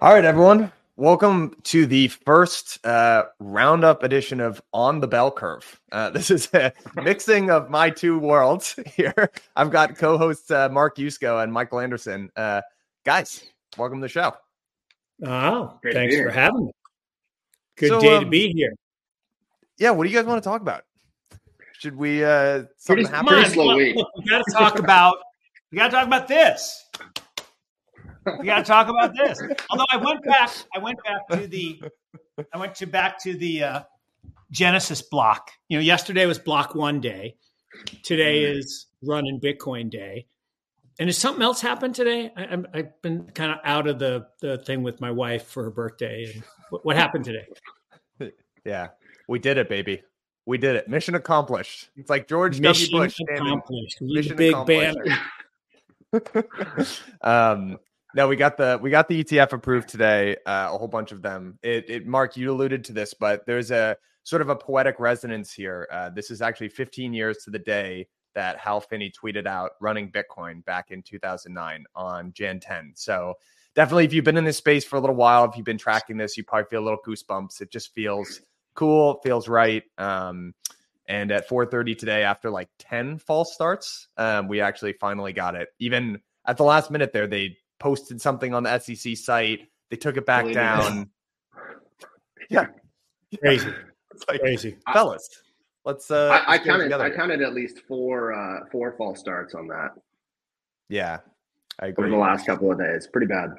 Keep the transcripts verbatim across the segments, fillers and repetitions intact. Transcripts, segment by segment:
All right, everyone. Welcome to the first uh, roundup edition of On the Bell Curve. Uh, this is a mixing of my two worlds here. I've got co-hosts uh, Mark Yusko and Michael Anderson. Uh, guys, welcome to the show. Oh, Great thanks for having me. Good so, day um, to be here. Yeah, what do you guys want to talk about? Should we uh, something happen? Pretty slow week. We got to talk about. We got to talk about this. We got to talk about this. Although I went back, I went back to the, I went to back to the uh, Genesis block. You know, yesterday was block one day. Today is run in Bitcoin day. And has something else happened today? I, I've been kind of out of the, the thing with my wife for her birthday. And what, what happened today? Yeah, we did it, baby. We did it. Mission accomplished. It's like George Mission W. Bush. Accomplished. Mission big accomplished. Big banner. um, No, we got the we got the E T F approved today, uh, a whole bunch of them. It, it, Mark, you alluded to this, but there's a sort of a poetic resonance here. Uh, this is actually fifteen years to the day that Hal Finney tweeted out running Bitcoin back in two thousand nine on January tenth. So definitely, if you've been in this space for a little while, if you've been tracking this, you probably feel a little goosebumps. It just feels cool, feels right. Um, and at four thirty today, after like ten false starts, um, we actually finally got it. Even at the last minute there, they posted something on the S E C site. They took it back Believe down. It. Yeah. Crazy. It's like, Crazy. Fellas, let's uh I, I let's counted I here. counted at least four uh four false starts on that. Yeah. I agree. Over the last couple of days. Pretty bad.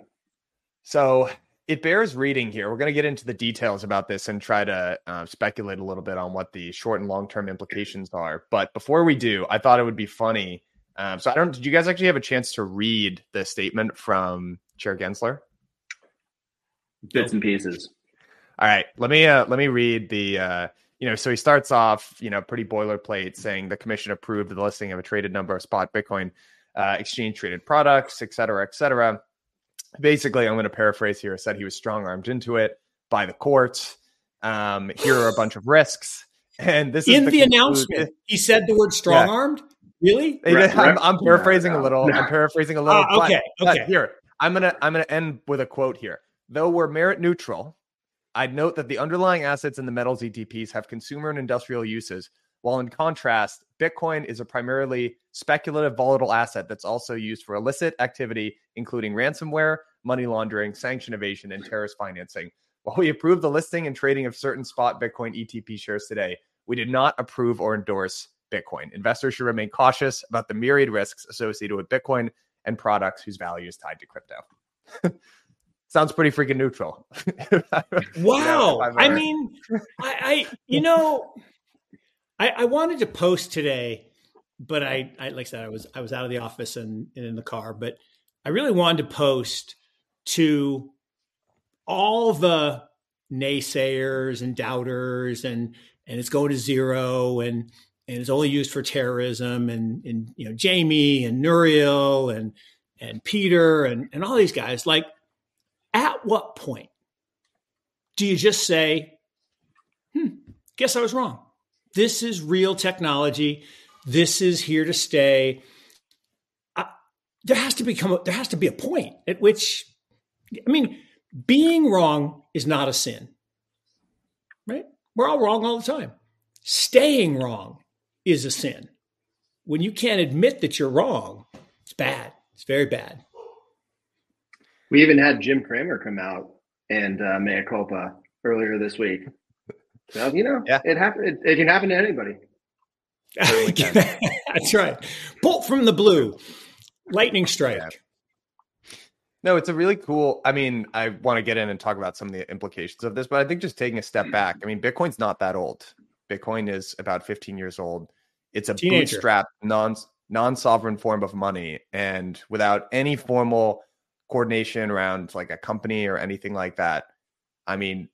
So it bears reading here. We're going to get into the details about this and try to uh, speculate a little bit on what the short and long-term implications are. But before we do, I thought it would be funny. Um, so I don't, did you guys actually have a chance to read the statement from Chair Gensler? Bits and pieces. All right. Let me, uh, let me read the, uh, you know, so he starts off, you know, pretty boilerplate saying the commission approved the listing of a traded number of spot Bitcoin uh, exchange traded products, et cetera, et cetera. Basically, I'm going to paraphrase here. Said he was strong armed into it by the courts. Um, here are a bunch of risks. And this in is the, the announcement, he said the word strong armed. Yeah. Really? I'm, I'm paraphrasing no, no, a little. No. I'm paraphrasing a little. Uh, okay. But, okay. But here, I'm gonna I'm gonna end with a quote here. Though we're merit neutral, I'd note that the underlying assets in the metals E T Ps have consumer and industrial uses, while in contrast, Bitcoin is a primarily speculative, volatile asset that's also used for illicit activity, including ransomware, money laundering, sanction evasion, and terrorist financing. While we approve the listing and trading of certain spot Bitcoin E T P shares today, we did not approve or endorse Bitcoin. Investors should remain cautious about the myriad risks associated with Bitcoin and products whose value is tied to crypto. Sounds pretty freaking neutral. Wow. You know, I mean, I, I you know, I, I wanted to post today, but I, I, like I said, I was, I was out of the office and, and in the car, but I really wanted to post to all the naysayers and doubters and, and it's going to zero and, and it's only used for terrorism and, and, you know, Jamie and Nouriel and, and Peter and, and all these guys. Like, at what point do you just say, hmm, guess I was wrong. This is real technology. This is here to stay. I, there has to become, a, there has to be a point at which, I mean, being wrong is not a sin, right? We're all wrong all the time. Staying wrong is a sin. When you can't admit that you're wrong, it's bad. It's very bad. We even had Jim Cramer come out and uh, mea culpa earlier this week. So, you know, yeah. it, happen- it, it can happen to anybody. That's right. Bolt from the blue. Lightning strike. Yeah. No, it's a really cool, I mean, I want to get in and talk about some of the implications of this, but I think just taking a step back, I mean, Bitcoin's not that old. Bitcoin is about fifteen years old. It's a Teenager. bootstrap, non, non-sovereign form of money. And without any formal coordination around like a company or anything like that, I mean,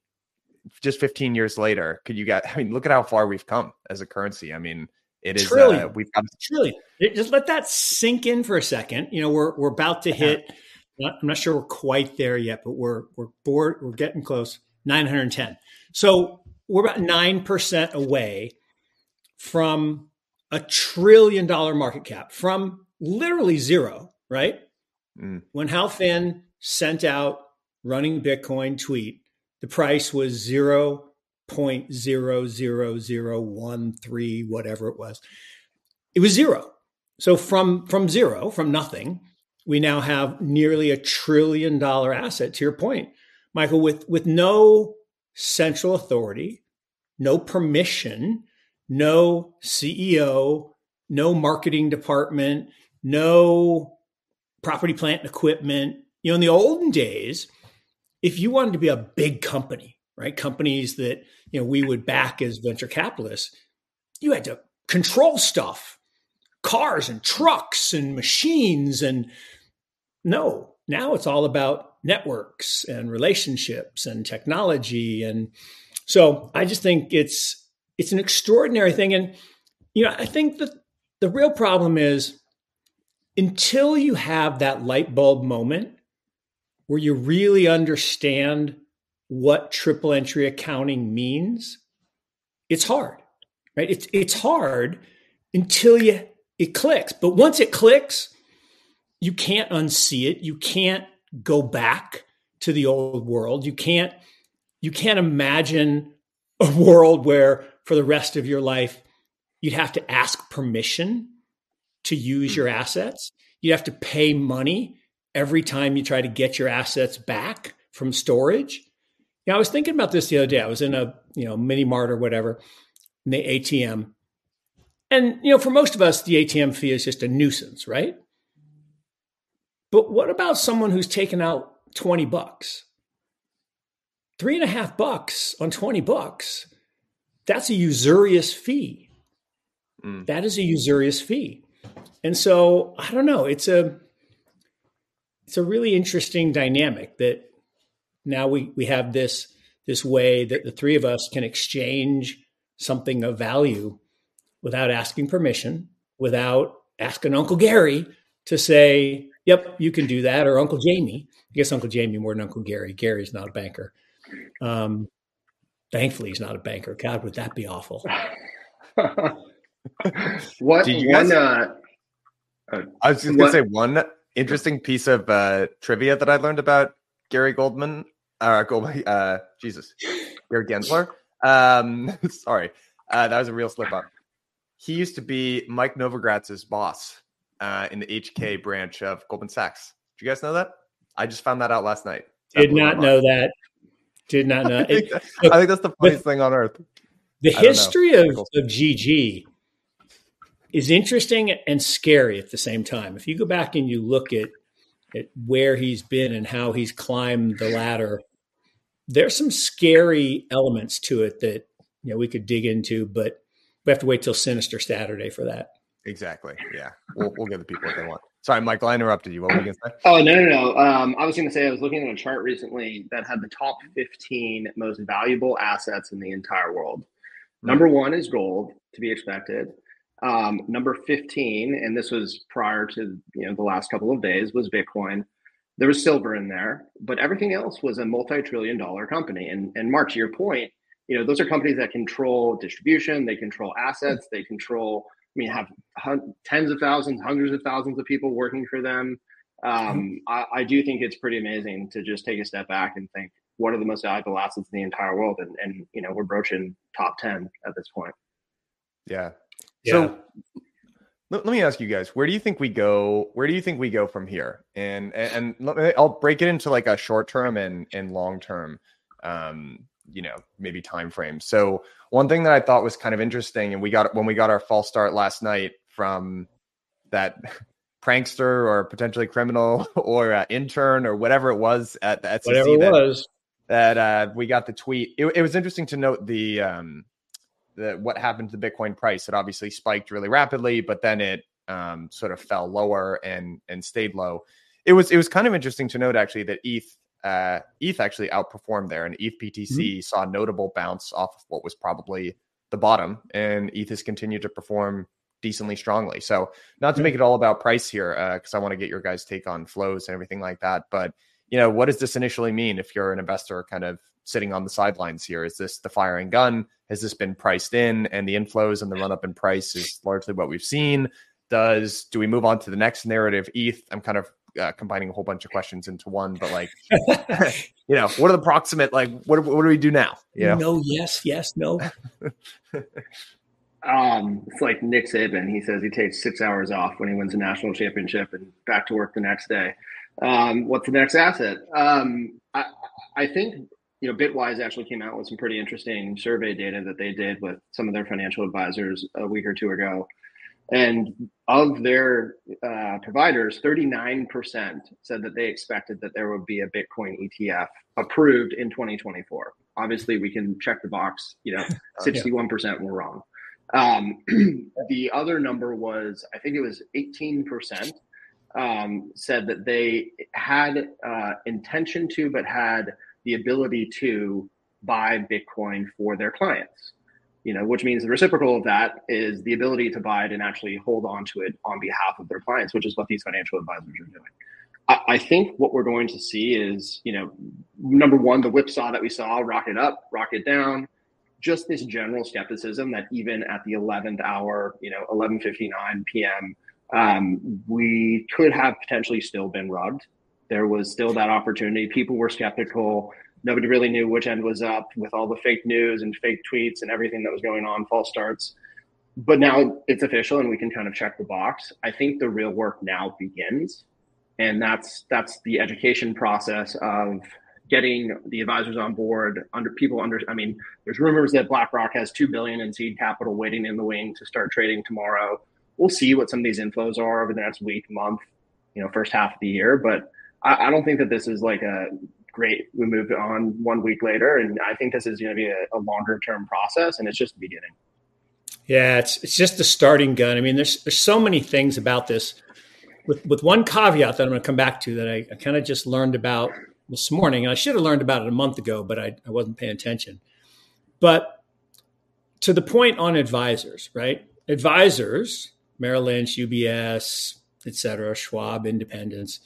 just fifteen years later, could you guys, I mean, look at how far we've come as a currency. I mean, it is, uh, we've come. Trillion. Just let that sink in for a second. You know, we're, we're about to hit, I'm not sure we're quite there yet, but we're, we're bored. We're getting close. nine hundred ten. So we're about nine percent away from a trillion dollar market cap, from literally zero, right? Mm. When Hal Finn sent out running Bitcoin tweet, the price was zero point zero zero zero one three, whatever it was. It was zero. So from, from zero, from nothing, we now have nearly a trillion dollar asset, to your point, Michael, with, with no central authority, no permission, no C E O, no marketing department, no property, plant, and equipment. You know, in the olden days, if you wanted to be a big company, right, companies that, you know, we would back as venture capitalists, you had to control stuff, cars and trucks and machines. And no, now it's all about networks and relationships and technology. And so I just think it's, it's an extraordinary thing. And, you know, I think that the real problem is until you have that light bulb moment where you really understand what triple entry accounting means, it's hard, right? It's it's hard until you it clicks. But once it clicks, you can't unsee it. You can't go back to the old world. You can't you can't imagine a world where for the rest of your life you'd have to ask permission to use your assets. You'd have to pay money every time you try to get your assets back from storage. Now, I was thinking about this the other day. I was in a, you know, mini mart or whatever, in the A T M. And, you know, for most of us, the A T M fee is just a nuisance, right? But what about someone who's taken out twenty bucks? Three and a half bucks on twenty bucks. That's a usurious fee. Mm. That is a usurious fee. And so, I don't know, it's a, it's a really interesting dynamic that now we, we have this, this way that the three of us can exchange something of value without asking permission, without asking Uncle Gary to say, yep, you can do that, or Uncle Jamie. I guess Uncle Jamie more than Uncle Gary. Gary's not a banker. Um, thankfully, he's not a banker. God, would that be awful? What one? Uh, uh, I was just what, gonna say one interesting piece of uh, trivia that I learned about Gary Goldman, uh, Goldman, uh, Jesus, Gary Gensler. Um, sorry, uh, that was a real slip up. He used to be Mike Novogratz's boss uh, in the H K branch of Goldman Sachs. Did you guys know that? I just found that out last night. That Did not know that. Did not know. I think, it, that, look, I think that's the funniest the, thing on earth. The I history of, of G G is interesting and scary at the same time. If you go back and you look at, at where he's been and how he's climbed the ladder, there's some scary elements to it that, you know, we could dig into, but we have to wait till Sinister Saturday for that. Exactly. Yeah. We'll, we'll give the people what they want. Sorry, Michael, I interrupted you. What were you going to say? Oh, no, no, no. Um, I was going to say I was looking at a chart recently that had the top fifteen most valuable assets in the entire world. Number one is gold, to be expected. Um, number fifteen, and this was prior to, you know, the last couple of days, was Bitcoin. There was silver in there, but everything else was a multi-trillion dollar company. And, and Mark, to your point, you know, those are companies that control distribution, they control assets, they control, I mean, have hun- tens of thousands, hundreds of thousands of people working for them. Um, I, I do think it's pretty amazing to just take a step back and think, what are the most valuable assets in the entire world? And, and you know, we're broaching top ten at this point. Yeah. Yeah. So let, let me ask you guys, where do you think we go? Where do you think we go from here? And and, and let me, I'll break it into like a short term and, and long term, um, you know, maybe time frame. So one thing that I thought was kind of interesting, and we got when we got our false start last night from that prankster or potentially criminal or uh, intern or whatever it was at the S E C, whatever it that, was that uh, we got the tweet. It, it was interesting to note the. Um, The, what happened to the Bitcoin price. It obviously spiked really rapidly, but then it um, sort of fell lower and and stayed low. It was it was kind of interesting to note actually that E T H uh, E T H actually outperformed there, and E T H B T C mm-hmm. saw a notable bounce off of what was probably the bottom, and E T H has continued to perform decently strongly. So not to mm-hmm. make it all about price here, because uh, I want to get your guys' take on flows and everything like that. But you know, what does this initially mean if you're an investor kind of sitting on the sidelines here? Is this the firing gun? Has this been priced in? And the inflows and the run up in price is largely what we've seen. Does do we move on to the next narrative? E T H, I'm kind of uh, combining a whole bunch of questions into one, but like, you know, what are the proximate, like, what, what do we do now? You know? No, yes, yes, no. um, it's like Nick Saban. He says he takes six hours off when he wins a national championship and back to work the next day. Um, what's the next asset? Um, I, I think, you know, Bitwise actually came out with some pretty interesting survey data that they did with some of their financial advisors a week or two ago. And of their uh, providers, thirty-nine percent said that they expected that there would be a Bitcoin E T F approved in twenty twenty-four. Obviously, we can check the box, you know, sixty-one percent were wrong. Um, the other number was, I think it was eighteen percent um, said that they had uh, intention to, but had the ability to buy Bitcoin for their clients. You know, which means the reciprocal of that is the ability to buy it and actually hold on to it on behalf of their clients, which is what these financial advisors are doing. I, I think what we're going to see is, you know, number one, the whipsaw that we saw, rocket up, rocket down, just this general skepticism that even at the eleventh hour, you know, eleven fifty-nine p.m., um, we could have potentially still been robbed. There was still that opportunity. People were skeptical. Nobody really knew which end was up with all the fake news and fake tweets and everything that was going on, false starts. But now it's official and we can kind of check the box. I think the real work now begins. And that's that's the education process of getting the advisors on board, under people under, I mean, there's rumors that BlackRock has two billion dollars in seed capital waiting in the wing to start trading tomorrow. We'll see what some of these inflows are over the next week, month, you know, first half of the year. But I, I don't think that this is like a, great, we moved on one week later. And I think this is going to be a, a longer term process. And it's just the beginning. Yeah, it's it's just the starting gun. I mean, there's there's so many things about this with, with one caveat that I'm going to come back to that I, I kind of just learned about this morning. And I should have learned about it a month ago, but I, I wasn't paying attention. But to the point on advisors, right? Advisors, Merrill Lynch, U B S, et cetera, Schwab, Independence,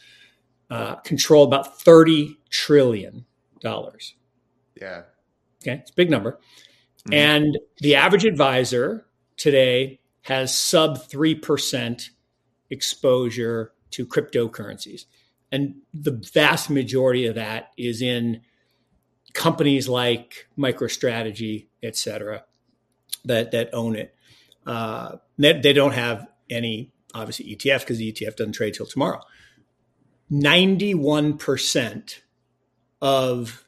Uh, control about thirty trillion dollars. Yeah. Okay. It's a big number. Mm-hmm. And the average advisor today has sub three percent exposure to cryptocurrencies. And the vast majority of that is in companies like MicroStrategy, et cetera, that, that own it. Uh, they, they don't have any, obviously, E T F because the E T F doesn't trade till tomorrow. ninety-one percent of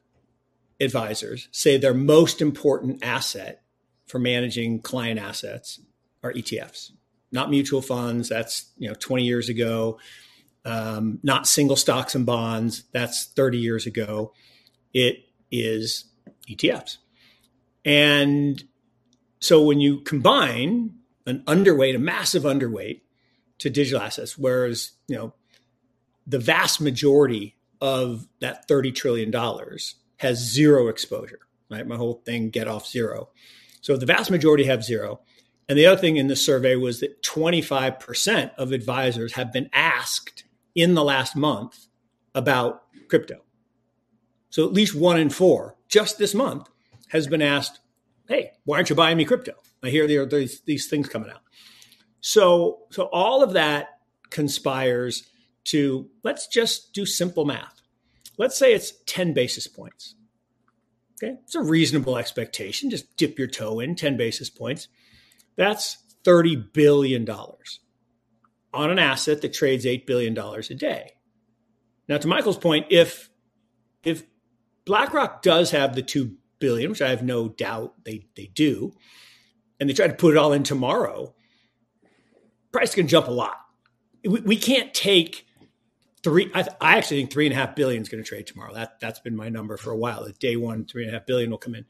advisors say their most important asset for managing client assets are E T Fs, not mutual funds. That's, you know, twenty years ago, um, not single stocks and bonds. That's thirty years ago. It is E T Fs. And so when you combine an underweight, a massive underweight to digital assets, whereas, you know, the vast majority of that thirty trillion dollars has zero exposure, right? My whole thing, get off zero. So the vast majority have zero. And the other thing in this survey was that twenty-five percent of advisors have been asked in the last month about crypto. So at least one in four just this month has been asked, hey, why aren't you buying me crypto? I hear there are these, these things coming out. So, so all of that conspires to, let's just do simple math. Let's say it's ten basis points. Okay, it's a reasonable expectation. Just dip your toe in, ten basis points. That's thirty billion dollars on an asset that trades eight billion dollars a day. Now, to Michael's point, if if BlackRock does have the two billion dollars, which I have no doubt they, they do, and they try to put it all in tomorrow, price can jump a lot. We, we can't take... Three, I, th- I actually think three and a half billion is going to trade tomorrow. That that's been my number for a while. That day one, three and a half billion will come in.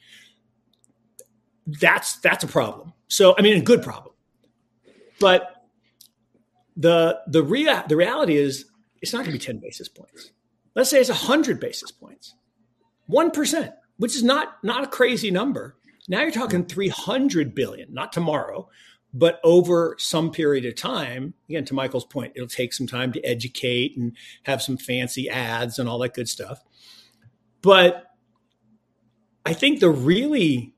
That's that's a problem. So I mean, a good problem. But the the rea- the reality is, it's not going to be ten basis points. Let's say it's a hundred basis points, one percent, which is not not a crazy number. Now you're talking three hundred billion, not tomorrow, but over some period of time. Again, to Michael's point, it'll take some time to educate and have some fancy ads and all that good stuff. But I think the really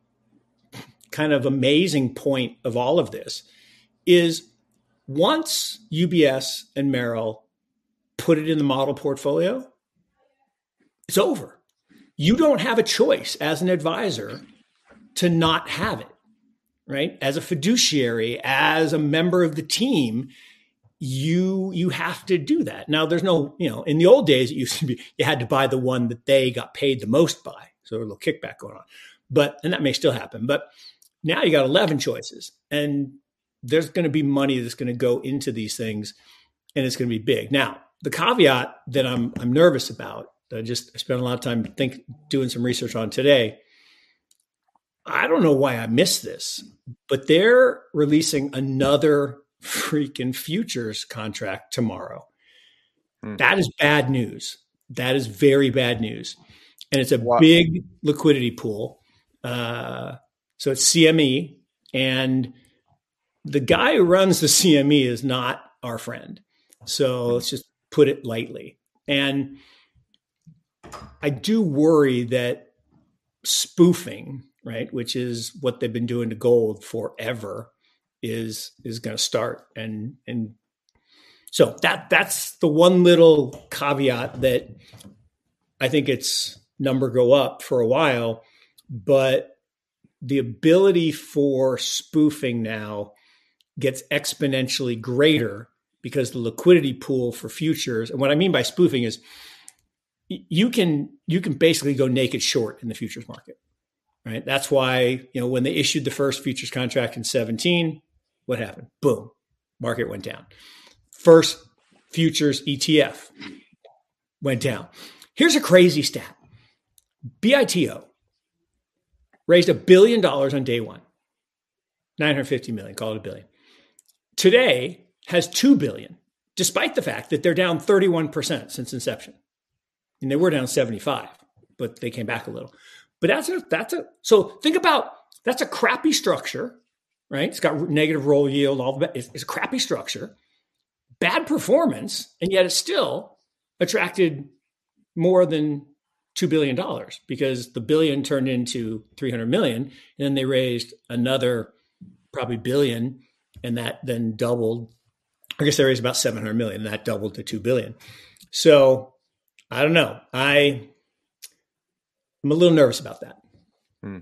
kind of amazing point of all of this is once U B S and Merrill put it in the model portfolio, it's over. You don't have a choice as an advisor to not have it, right? As a fiduciary, as a member of the team, you you have to do that. Now, there's no, you know, in the old days, it used to be you had to buy the one that they got paid the most by. So a little kickback going on. But, and that may still happen, but now you got eleven choices, and there's going to be money that's going to go into these things, and it's going to be big. Now, the caveat that I'm I'm nervous about, that I just spent a lot of time think doing some research on today. I don't know why I missed this, but they're releasing another freaking futures contract tomorrow. Mm. That is bad news. That is very bad news. And it's a wow. big liquidity pool. Uh, so it's C M E, and the guy who runs the C M E is not our friend. So let's just put it lightly. And I do worry that spoofing, right, which is what they've been doing to gold forever, is is going to start. And and so that that's the one little caveat that I think it's number go up for a while, but the ability for spoofing now gets exponentially greater because the liquidity pool for futures. And what I mean by spoofing is you can, you can basically go naked short in the futures market, right? That's why, you know, when they issued the first futures contract in seventeen, what happened? Boom, market went down. First futures E T F went down. Here's a crazy stat. B I T O raised a billion dollars on day one, nine hundred fifty million, call it a billion. Today has two billion, despite the fact that they're down thirty-one percent since inception. And they were down seventy-five, but they came back a little. But that's a, that's a, so think about, that's a crappy structure, right? It's got negative roll yield, all the, it's, it's a crappy structure, bad performance, and yet it still attracted more than two billion dollars because the billion turned into three hundred million. And then they raised another probably billion, and that then doubled. I guess they raised about seven hundred million, and that doubled to two billion. So I don't know. I, I'm a little nervous about that. Hmm.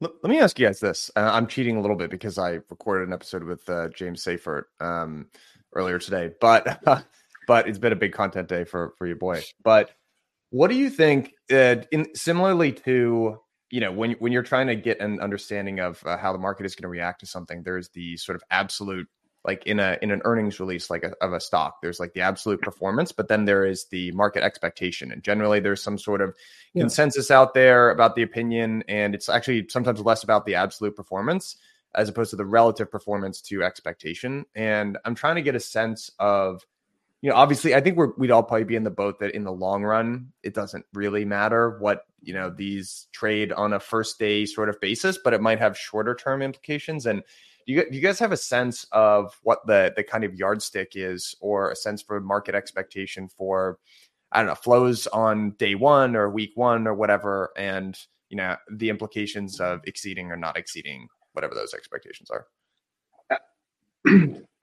Let, let me ask you guys this. Uh, I'm cheating a little bit because I recorded an episode with uh, James Seyffart um, earlier today, but but it's been a big content day for, for your boy. But what do you think, uh, in, similarly to, you know, when, when you're trying to get an understanding of uh, how the market is going to react to something, there's the sort of absolute, like in a in an earnings release, like a, of a stock, there's like the absolute performance, but then there is the market expectation. And generally there's some sort of yeah. consensus out there about the opinion. And it's actually sometimes less about the absolute performance as opposed to the relative performance to expectation. And I'm trying to get a sense of, you know, obviously I think we're, we'd all probably be in the boat that in the long run, it doesn't really matter what, you know, these trade on a first day sort of basis, but it might have shorter term implications. And do you, you guys have a sense of what the, the kind of yardstick is, or a sense for market expectation for, I don't know, flows on day one or week one or whatever, and, you know, the implications of exceeding or not exceeding whatever those expectations are?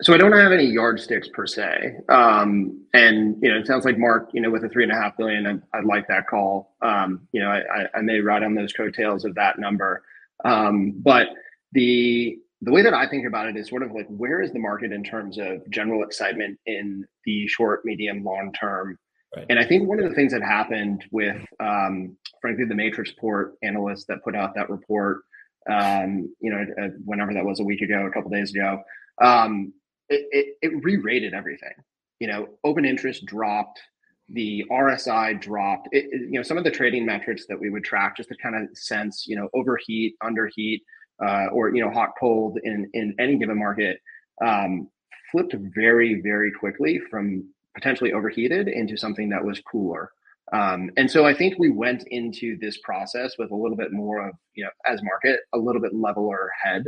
So I don't have any yardsticks per se. Um, and, you know, it sounds like Mark, you know, with a three and a half billion, I, I'd like that call. Um, you know, I, I may ride on those coattails of that number. Um, but the, The way that I think about it is sort of like, where is the market in terms of general excitement in the short, medium, long term? Right. And I think one of the things that happened with, um, frankly, the Matrixport analysts that put out that report, um, you know, uh, whenever that was, a week ago, a couple of days ago, um, it, it, it re-rated everything. You know, open interest dropped, the R S I dropped. It, it, you know, some of the trading metrics that we would track just to kind of sense, you know, overheat, underheat. Uh, or, you know, hot, cold in, in any given market, um, flipped very, very quickly from potentially overheated into something that was cooler. Um, and so I think we went into this process with a little bit more of, you know, as market, a little bit leveler head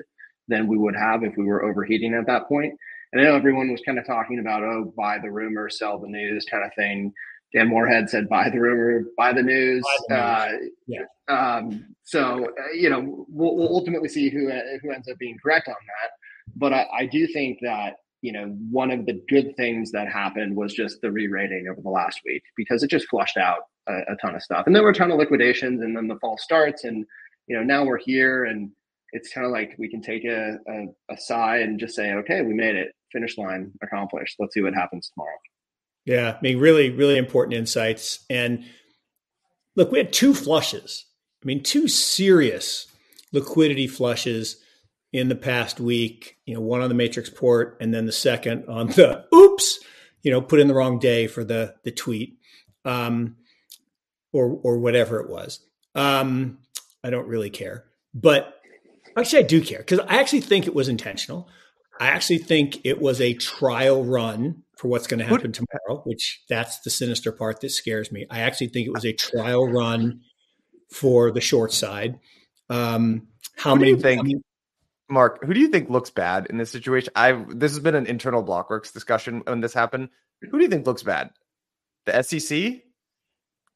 than we would have if we were overheating at that point. And I know everyone was kind of talking about, oh, buy the rumor, sell the news kind of thing. Dan Moorhead said, buy the rumor, buy the news. Buy the news. Uh, yeah. um, so, uh, you know, we'll, we'll ultimately see who uh, who ends up being correct on that. But I, I do think that you know, one of the good things that happened was just the re-rating over the last week, because it just flushed out a, a ton of stuff. And there were a ton of liquidations, and then the fall starts, and, you know, now we're here, and it's kind of like we can take a, a, a sigh and just say, okay, we made it. Finish line accomplished. Let's see what happens tomorrow. Yeah. I mean, really, really important insights. And look, we had two flushes. I mean, two serious liquidity flushes in the past week, you know, one on the Matrixport, and then the second on the, oops, you know, put in the wrong day for the, the tweet, um, or, or whatever it was. Um, I don't really care, but actually I do care, because I actually think it was intentional. I actually think it was a trial run for what's going to happen tomorrow, which that's the sinister part that scares me. I actually think it was a trial run for the short side. Um, how who many do you think, I mean, Mark, who do you think looks bad in this situation? I've, this has been an internal Blockworks discussion when this happened. Who do you think looks bad? The S E C,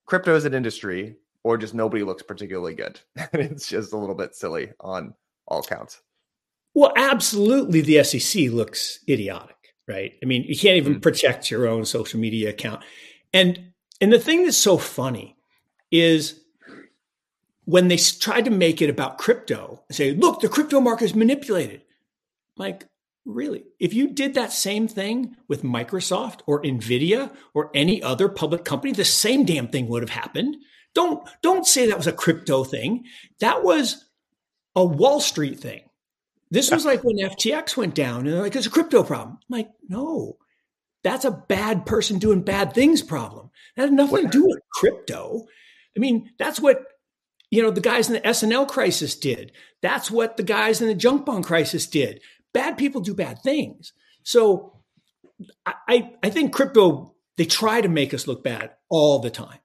crypto as an industry, or just nobody looks particularly good? It's just a little bit silly on all counts. Well, absolutely, the S E C looks idiotic, right? I mean, you can't even protect your own social media account. And and the thing that's so funny is when they tried to make it about crypto and say, look, the crypto market is manipulated. Like, really? If you did that same thing with Microsoft or NVIDIA or any other public company, the same damn thing would have happened. Don't, don't say that was a crypto thing. That was a Wall Street thing. This was like when F T X went down and they're like, it's a crypto problem. I'm like, no, that's a bad person doing bad things problem. That had nothing to do with crypto. I mean, that's what, you know, the guys in the S N L crisis did. That's what the guys in the junk bond crisis did. Bad people do bad things. So I, I think crypto, they try to make us look bad all the time,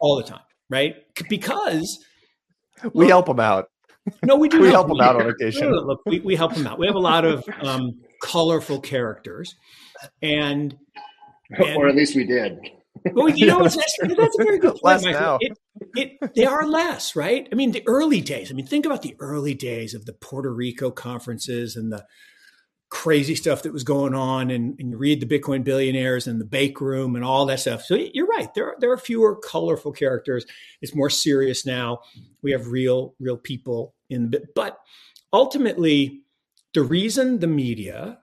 all the time, right? Because we well, help them out. No, we do. We help them out on occasion. No, look, we, we help them out. We have a lot of um, colorful characters, and, and or at least we did. Well, you know, that's, that's a very good point, Michael. It, it, they are less, right? I mean, the early days. I mean, think about the early days of the Puerto Rico conferences and the crazy stuff that was going on, and, and you read the Bitcoin billionaires and the bake room and all that stuff. So you're right. There are, there are fewer colorful characters. It's more serious now. We have real, real people in the, but ultimately the reason the media,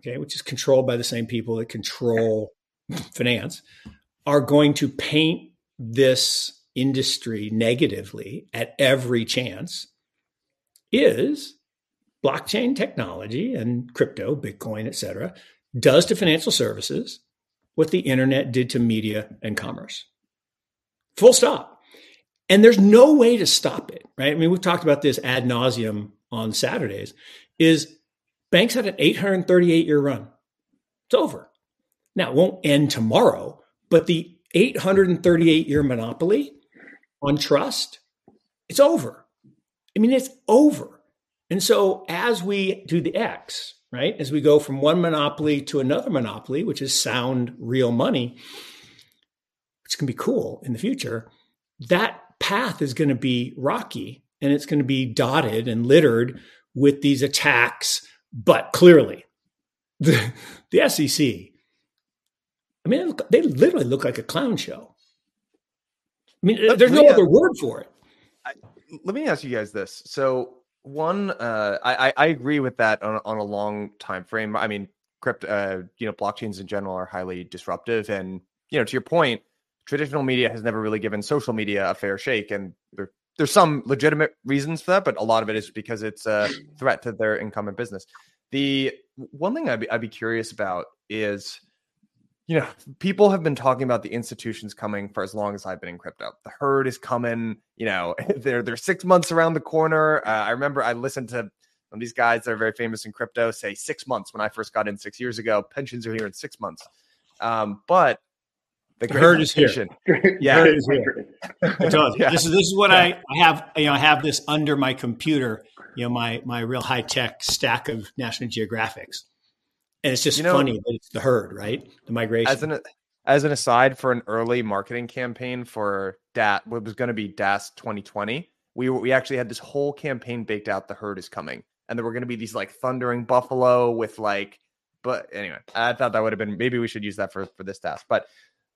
okay, which is controlled by the same people that control finance, are going to paint this industry negatively at every chance is blockchain technology and crypto, Bitcoin, et cetera, does to financial services what the internet did to media and commerce. Full stop. And there's no way to stop it, right? I mean, we've talked about this ad nauseum on Saturdays, is banks had an eight hundred thirty-eight year run. It's over. Now, it won't end tomorrow, but the eight hundred thirty-eight year monopoly on trust, it's over. I mean, it's over. And so as we do the X, right, as we go from one monopoly to another monopoly, which is sound real money, which can be cool in the future, that path is going to be rocky, and it's going to be dotted and littered with these attacks. But clearly, the, the S E C... I mean, they literally look like a clown show. I mean, let, there's no other ask, word for it. I, let me ask you guys this. So one, uh, I, I agree with that on, on a long time frame. I mean, crypto, uh, you know, blockchains in general are highly disruptive. And, you know, to your point, traditional media has never really given social media a fair shake. And there, there's some legitimate reasons for that, but a lot of it is because it's a threat to their income and business. The one thing I'd be, I'd be curious about is... You know, people have been talking about the institutions coming for as long as I've been in crypto. The herd is coming, you know, they're, they're six months around the corner. Uh, I remember I listened to some of these guys that are very famous in crypto say six months when I first got in six years ago. Pensions are here in six months. Um, but the, the herd is here. Yeah. Is here. yeah. This is this is what yeah. I have, you know, I have this under my computer, you know, my, my real high tech stack of National Geographics. And it's just you know, funny that it's the herd, right? The migration. As an as an aside, for an early marketing campaign for D A S, what was going to be D A S twenty twenty, we we actually had this whole campaign baked out. The herd is coming, and there were going to be these like thundering buffalo with like But anyway, I thought that would have been, maybe we should use that for, for this task. But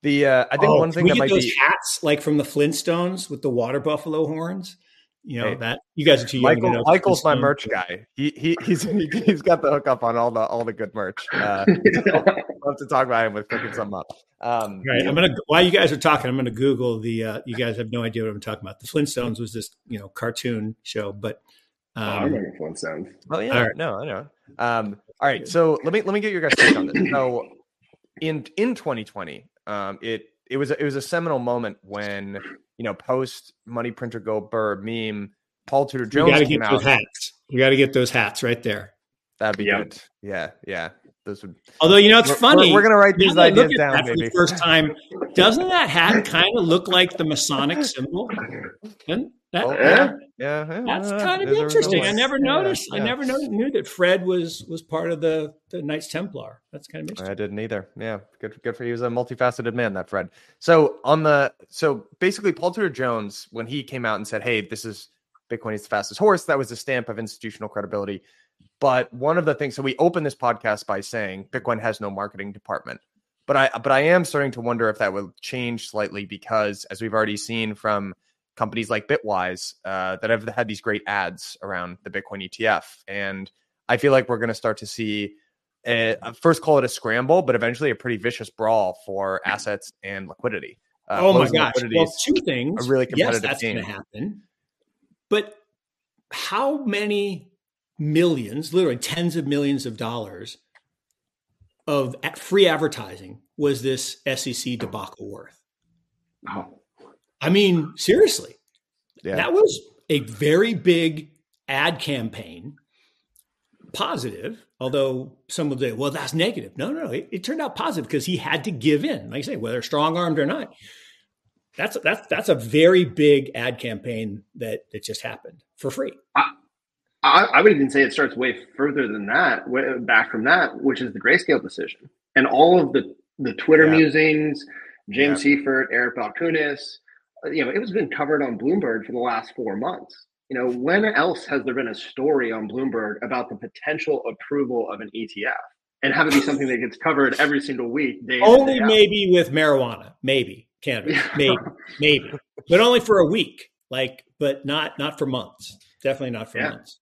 the uh, I think oh, one thing that might those be hats like from the Flintstones with the water buffalo horns. You know hey, that you guys are too young. Michael, to Michael's my merch guy. He he he's he's got the hookup on all the all the good merch. Uh, so love to talk about him with cooking something up. Um, right, I'm gonna while you guys are talking, I'm gonna Google the. Uh, you guys have no idea what I'm talking about. The Flintstones was this you know cartoon show, but um, oh, I remember Flintstones. Well, yeah, right. no, I know. Um, all right, so let me let me get your guys' take on this. So in in twenty twenty, um, it it was it was a seminal moment when. You know, post money printer go burr meme. Paul Tudor Jones. We got to get those hats. We got to get those hats right there. That'd be yeah. good. Yeah, yeah. Those would. Although you know, it's we're, funny. We're, we're gonna write these ideas down. For the first time, doesn't that hat kind of look like the Masonic symbol? That, oh, yeah. yeah, yeah. That's kind of There's interesting. I never noticed. Yeah, yeah. I never noticed, knew that Fred was was part of the, the Knights Templar. That's kind of interesting. I didn't either. Yeah, good good for you. He was a multifaceted man, that Fred. So on the so basically, Paul Tudor Jones, when he came out and said, "Hey, this is Bitcoin is the fastest horse," that was a stamp of institutional credibility. But one of the things, so we opened this podcast by saying Bitcoin has no marketing department. But I but I am starting to wonder if that will change slightly because, as we've already seen from companies like Bitwise uh, that have had these great ads around the Bitcoin E T F. And I feel like we're going to start to see, a, a first call it a scramble, but eventually a pretty vicious brawl for assets and liquidity. Uh, oh my gosh. Well, two things. A really competitive yes, that's going to happen. But how many millions, literally tens of millions of dollars of free advertising was this S E C debacle worth? Wow. I mean, seriously, yeah. that was a very big ad campaign, positive, although some would say, well, that's negative. No, no, no. It, it turned out positive because he had to give in, like I say, whether strong-armed or not. That's that's that's a very big ad campaign that, that just happened for free. I, I, I would even say it starts way further than that, way back from that, which is the Grayscale decision. And all of the, the Twitter yeah. musings, James yeah. Seyffart, Eric Balchunas, you know, it was been covered on Bloomberg for the last four months. You know, when else has there been a story on Bloomberg about the potential approval of an E T F and have it be something that gets covered every single week? Day only day maybe with marijuana, maybe cannabis, maybe, maybe, but only for a week. Like, but not not for months. Definitely not for yeah. months.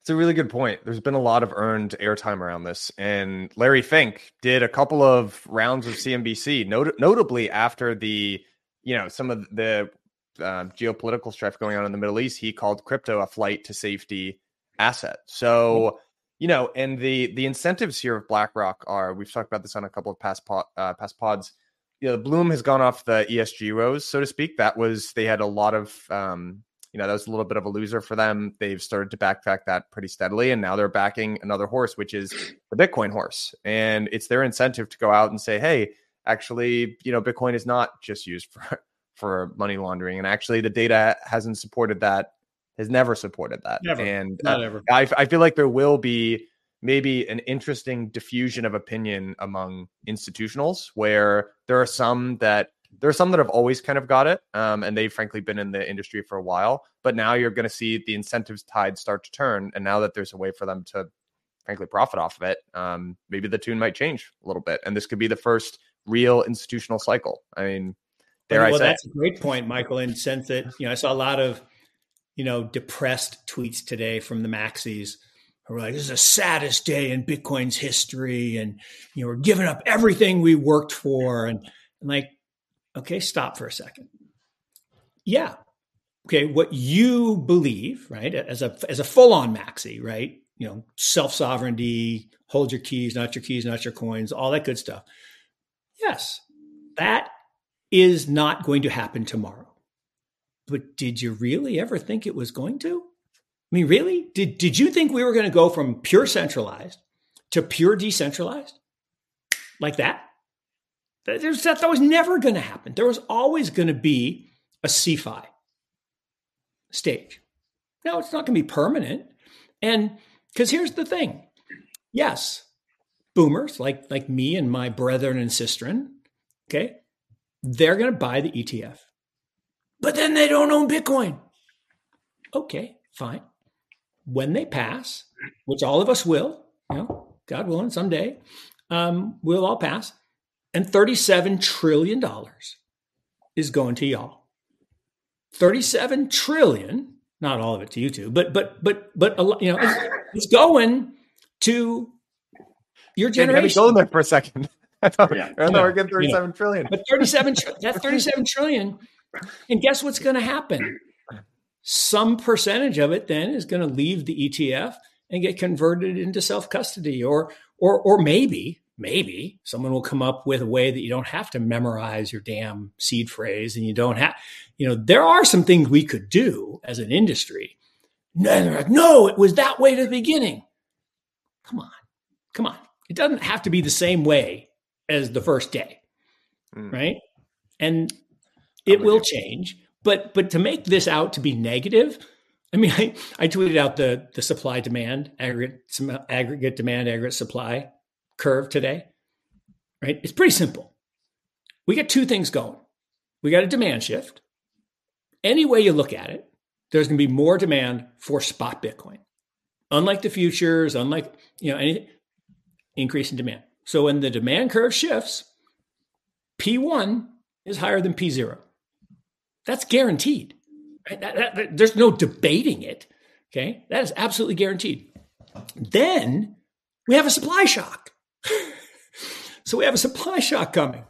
It's a really good point. There's been a lot of earned airtime around this, and Larry Fink did a couple of rounds of C N B C, not- notably after the. You know, some of the uh, geopolitical strife going on in the Middle East, he called crypto a flight to safety asset. So, you know, and the the incentives here of BlackRock are, we've talked about this on a couple of past, pod, uh, past pods, you know, the bloom has gone off the E S G rose, so to speak. That was, they had a lot of, um, you know, that was a little bit of a loser for them. They've started to backtrack that pretty steadily. And now they're backing another horse, which is the Bitcoin horse. And it's their incentive to go out and say, hey, actually, you know, Bitcoin is not just used for, for money laundering. And actually, the data hasn't supported that, has never supported that. Never, and not uh, ever. I, I feel like there will be maybe an interesting diffusion of opinion among institutionals where there are some that there are some that have always kind of got it. Um, and they've frankly been in the industry for a while. But now you're going to see the incentives tide start to turn. And now that there's a way for them to frankly profit off of it, um, maybe the tune might change a little bit. And this could be the first real institutional cycle. I mean, dare well, I say. Well, that's a great point, Michael, in the sense that, you know, I saw a lot of, you know, depressed tweets today from the maxis who were like, this is the saddest day in Bitcoin's history. And, you know, we're giving up everything we worked for. And I'm like, okay, stop for a second. Yeah. Okay. What you believe, right? As a, as a full-on maxi, right? You know, self-sovereignty, hold your keys, not your keys, not your coins, all that good stuff. Yes, that is not going to happen tomorrow. But did you really ever think it was going to? I mean, really? Did did you think we were going to go from pure centralized to pure decentralized like that? There's, that, that was never going to happen. There was always going to be a C F I stage. No, it's not going to be permanent. And because here's the thing. Yes. Boomers like like me and my brethren and sistren, okay, they're going to buy the E T F. But then they don't own Bitcoin. Okay, fine. When they pass, which all of us will, you know, God willing, someday um, we'll all pass. And thirty-seven trillion dollars is going to y'all. thirty-seven trillion dollars, not all of it to you two, but, but, but, but, you know, it's, it's going to your generation. Let me go in there for a second. I thought, yeah. I thought yeah. we're getting thirty-seven you know. trillion. But thirty-seven, that thirty-seven trillion. And guess what's going to happen? Some percentage of it then is going to leave the E T F and get converted into self-custody, or, or, or maybe, maybe someone will come up with a way that you don't have to memorize your damn seed phrase, and you don't have, you know, there are some things we could do as an industry. No, like, no, it was that way to the beginning. Come on, come on. It doesn't have to be the same way as the first day. Mm. Right. And it will change, but, but to make this out to be negative, I mean, I, I tweeted out the the supply demand aggregate some aggregate demand aggregate supply curve today, right? It's pretty simple. We got two things going. We got a demand shift. Any way you look at it, there's going to be more demand for spot Bitcoin, unlike the futures, unlike you know any increase in demand. So when the demand curve shifts, P one is higher than P zero. That's guaranteed. Right? That, that, that, there's no debating it. Okay, that is absolutely guaranteed. Then we have a supply shock. So we have a supply shock coming.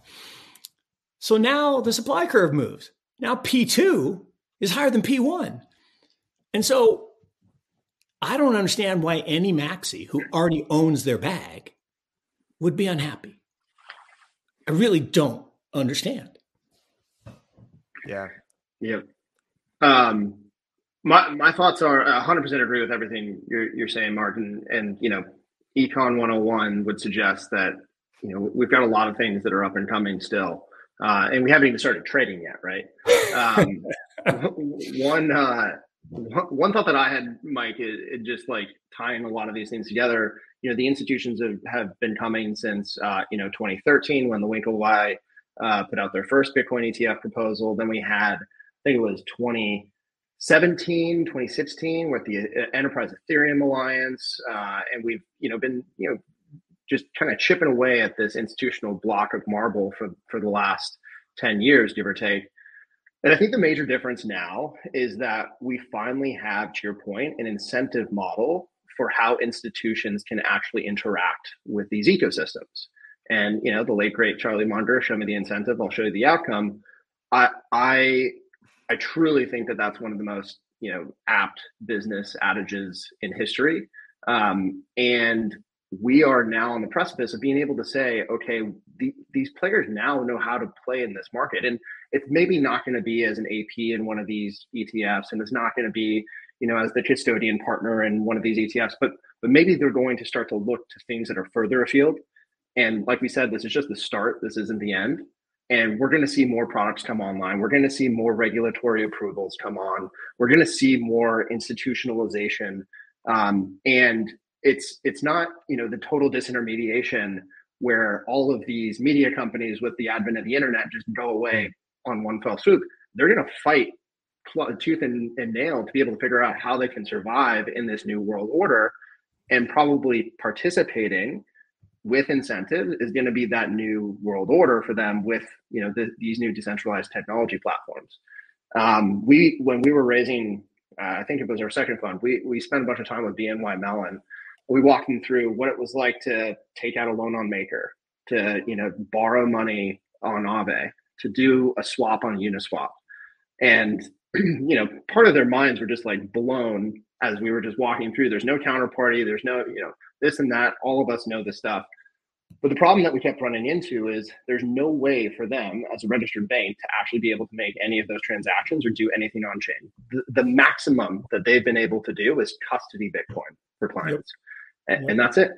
So now the supply curve moves. Now P two is higher than P one. And so I don't understand why any maxi who already owns their bag would be unhappy. I really don't understand. Yeah. Yeah. Um, my, my thoughts are one hundred percent agree with everything you're, you're saying, Mark. And, and, you know, Econ one oh one would suggest that, you know, we've got a lot of things that are up and coming still. Uh, and we haven't even started trading yet, right? Um, one, uh, one thought that I had, Mike, is it, it just like tying a lot of these things together. You know, the institutions have, have been coming since, uh, you know, twenty thirteen when the Winklevi Uh, put out their first Bitcoin E T F proposal. Then we had, I think it was twenty seventeen, twenty sixteen, with the Enterprise Ethereum Alliance. Uh, and we've, you know, been, you know, just kind of chipping away at this institutional block of marble for, for the last ten years, give or take. And I think the major difference now is that we finally have, to your point, an incentive model for how institutions can actually interact with these ecosystems. And, you know, the late, great Charlie Munger, show me the incentive, I'll show you the outcome. I, I, I truly think that that's one of the most, you know, apt business adages in history. Um, and we are now on the precipice of being able to say, okay, the, these players now know how to play in this market. And it's maybe not going to be as an A P in one of these E T Fs, and it's not going to be, you know, as the custodian partner in one of these E T Fs, but, but maybe they're going to start to look to things that are further afield. And like we said, this is just the start. This isn't the end. And we're going to see more products come online. We're going to see more regulatory approvals come on. We're going to see more institutionalization. Um, and it's it's not, you know, the total disintermediation where all of these media companies with the advent of the internet just go away on one fell swoop. They're going to fight tooth and, and nail to be able to figure out how they can survive in this new world order, and probably participating with incentives is going to be that new world order for them with, you know, the, these new decentralized technology platforms. Um, we, when we were raising, uh, I think it was our second fund, we, we spent a bunch of time with B N Y Mellon. We walked them through what it was like to take out a loan on Maker, to, you know, borrow money on Aave, to do a swap on Uniswap. And, you know, part of their minds were just like blown as we were just walking through. There's no counterparty. There's no, you know, this and that. All of us know this stuff. But the problem that we kept running into is there's no way for them as a registered bank to actually be able to make any of those transactions or do anything on chain. The, the maximum that they've been able to do is custody Bitcoin for clients. Yep. And, and that's it.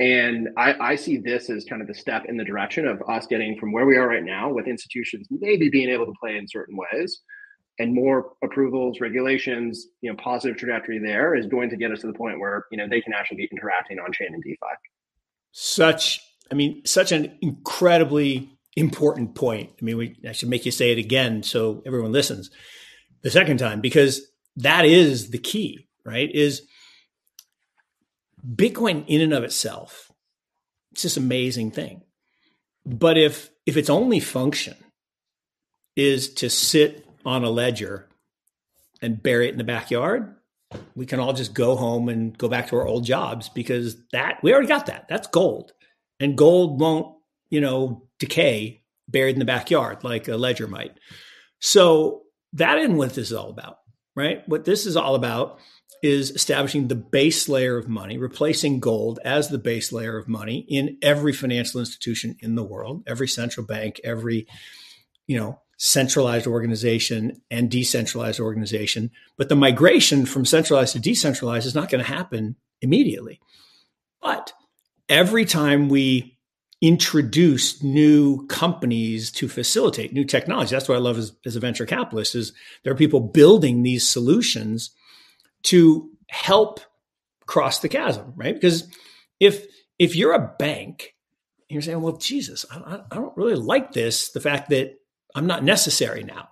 And I, I see this as kind of a step in the direction of us getting from where we are right now with institutions maybe being able to play in certain ways, and more approvals, regulations, you know, positive trajectory there is going to get us to the point where, you know, they can actually be interacting on chain and DeFi. Such, I mean, such an incredibly important point. I mean, we I should make you say it again so everyone listens the second time, because that is the key, right? Is Bitcoin in and of itself It's this amazing thing. But if if its only function is to sit on a ledger and bury it in the backyard, we can all just go home and go back to our old jobs, because that we already got that. That's gold. And gold won't, you know, decay buried in the backyard like a ledger might. So that isn't what this is all about, right? What this is all about is establishing the base layer of money, replacing gold as the base layer of money in every financial institution in the world, every central bank, every, you know, centralized organization and decentralized organization. But the migration from centralized to decentralized is not going to happen immediately. But every time we introduce new companies to facilitate new technology, that's what I love as, as a venture capitalist, is there are people building these solutions to help cross the chasm, right? Because if if you're a bank, you're saying, well, Jesus, I, I don't really like this, the fact that I'm not necessary now.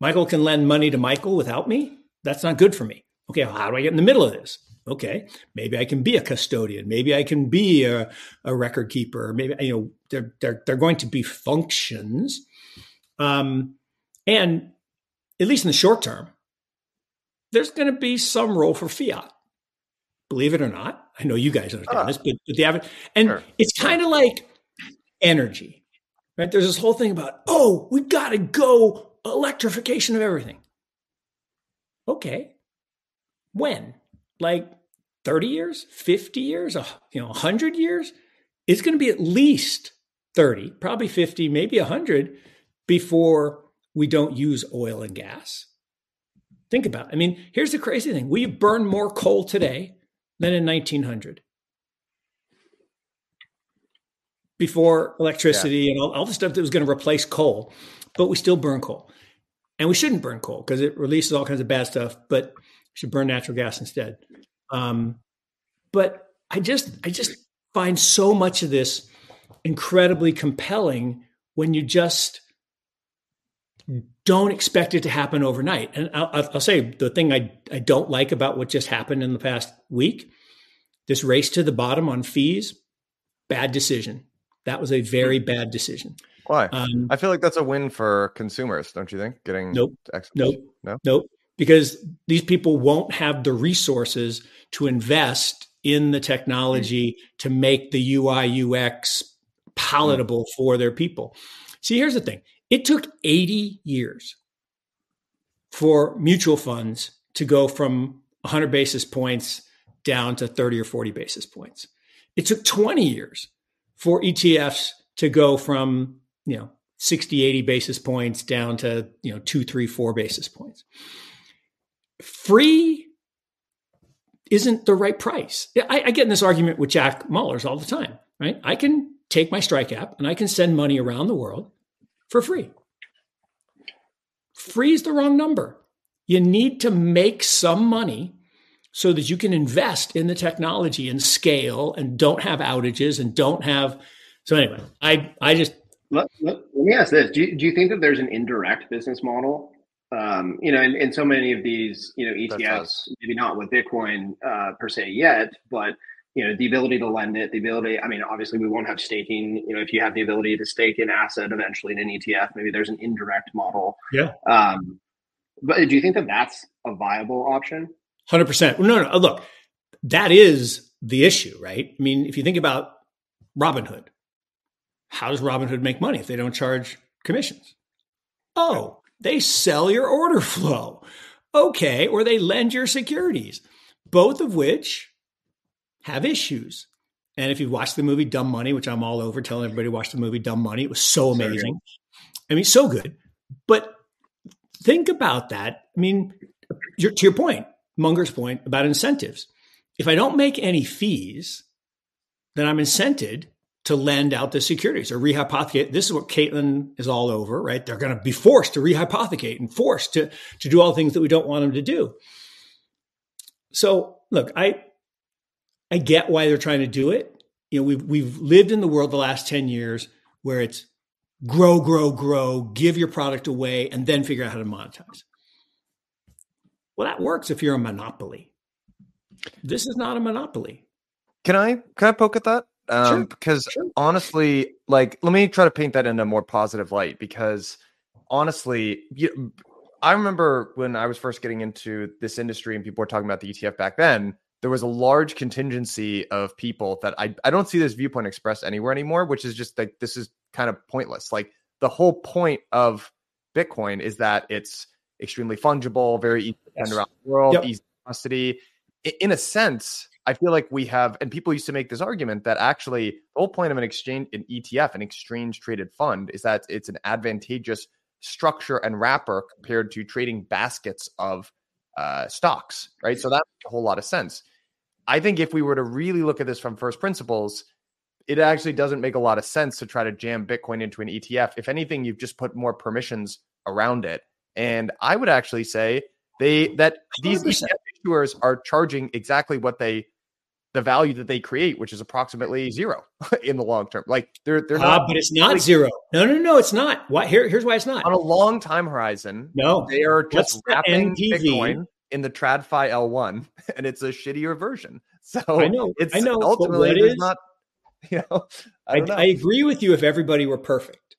Michael can lend money to Michael without me. That's not good for me. Okay, well, how do I get in the middle of this? Okay, maybe I can be a custodian. Maybe I can be a, a record keeper. Maybe, you know, they're, they're, they're going to be functions. Um, and at least in the short term, there's going to be some role for fiat, believe it or not. I know you guys understand uh, this, but, but the average, and sure. It's kind of like energy, right? There's this whole thing about, oh, we got to go electrification of everything. Okay. When? Like thirty years, fifty years, you know, one hundred years? It's going to be at least thirty, probably fifty, maybe one hundred before we don't use oil and gas. Think about it. I mean, here's the crazy thing. We burn more coal today than in nineteen hundred before electricity yeah. and all, all the stuff that was going to replace coal, but we still burn coal. And we shouldn't burn coal because it releases all kinds of bad stuff, but we should burn natural gas instead. Um, but I just, I just find so much of this incredibly compelling when you just don't expect it to happen overnight. And I'll, I'll say the thing I, I don't like about what just happened in the past week, this race to the bottom on fees, bad decision. That was a very bad decision. Why? Um, I feel like that's a win for consumers, don't you think? Getting nope, nope, no? nope. Because these people won't have the resources to invest in the technology mm. to make the U I U X palatable mm. for their people. See, here's the thing. It took eighty years for mutual funds to go from one hundred basis points down to thirty or forty basis points. It took twenty years for E T Fs to go from, you know, sixty, eighty basis points down to, you know, two, three, four basis points. Free isn't the right price. I, I get in this argument with Jack Mahlers all the time, right? I can take my Strike app and I can send money around the world for free. Free is the wrong number. You need to make some money so that you can invest in the technology and scale and don't have outages and don't have. So anyway, I, I just. Let, let, let me ask this. Do you, do you think that there's an indirect business model? Um, you know, in, in so many of these, you know, E T Fs, maybe not with Bitcoin uh, per se yet, but you know, the ability to lend it, the ability, I mean, obviously we won't have staking, you know, if you have the ability to stake an asset eventually in an E T F, maybe there's an indirect model. Yeah. Um, but do you think that that's a viable option? one hundred percent. No, no, look, that is the issue, right? I mean, if you think about Robinhood, how does Robinhood make money if they don't charge commissions? Oh, they sell your order flow. Okay. Or they lend your securities, both of which have issues. And if you watch the movie Dumb Money, which I'm all over telling everybody to watch the movie Dumb Money, it was so amazing. I mean, so good. But think about that. I mean, your, to your point, Munger's point about incentives. If I don't make any fees, then I'm incented to lend out the securities or rehypothecate. This is what Caitlin is all over, right? They're going to be forced to rehypothecate and forced to, to do all the things that we don't want them to do. So look, I... I get why they're trying to do it. You know, we've, we've lived in the world the last ten years where it's grow, grow, grow, give your product away, and then figure out how to monetize. Well, that works if you're a monopoly. This is not a monopoly. Can I, can I poke at that? um, sure. because sure. honestly, like, let me try to paint that in a more positive light, because honestly, you, I remember when I was first getting into this industry and people were talking about the E T F back then, there was a large contingency of people that I, I don't see this viewpoint expressed anywhere anymore, which is just like, this is kind of pointless. Like, the whole point of Bitcoin is that it's extremely fungible, very easy to send around the world, yep. easy to custody. In a sense, I feel like we have, and people used to make this argument that actually the whole point of an exchange, an E T F, an exchange traded fund, is that it's an advantageous structure and wrapper compared to trading baskets of uh, stocks, right? So that makes a whole lot of sense. I think if we were to really look at this from first principles, it actually doesn't make a lot of sense to try to jam Bitcoin into an E T F. If anything, you've just put more permissions around it. And I would actually say they that these E T F issuers are charging exactly what they, the value that they create, which is approximately zero in the long term. Like they're they're not, uh, but it's not like, zero. No, no, no, it's not. Why? Here, here's why it's not. On a long time horizon, no, they are just wrapping Bitcoin in the TradFi L one, and it's a shittier version. So I know, it's I know, ultimately it is not. You know, I, I, know. I agree with you if everybody were perfect.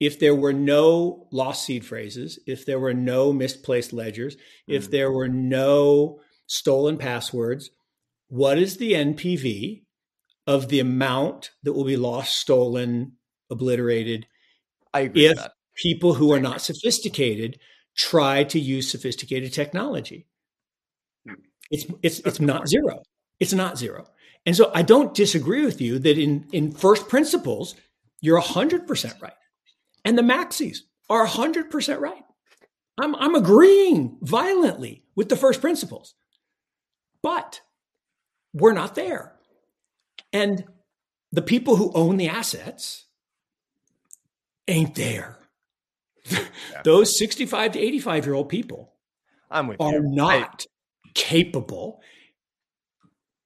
If there were no lost seed phrases, if there were no misplaced ledgers, mm-hmm. if there were no stolen passwords, what is the N P V of the amount that will be lost, stolen, obliterated? I agree if with that. People who are not sophisticated try to use sophisticated technology? It's it's it's not zero. It's not zero. And so I don't disagree with you that in, in first principles, you're one hundred percent right. And the maxis are one hundred percent right. I'm, I'm agreeing violently with the first principles. But we're not there. And the people who own the assets ain't there. Yeah. Those sixty-five to eighty-five-year-old people I'm with are you. not I- capable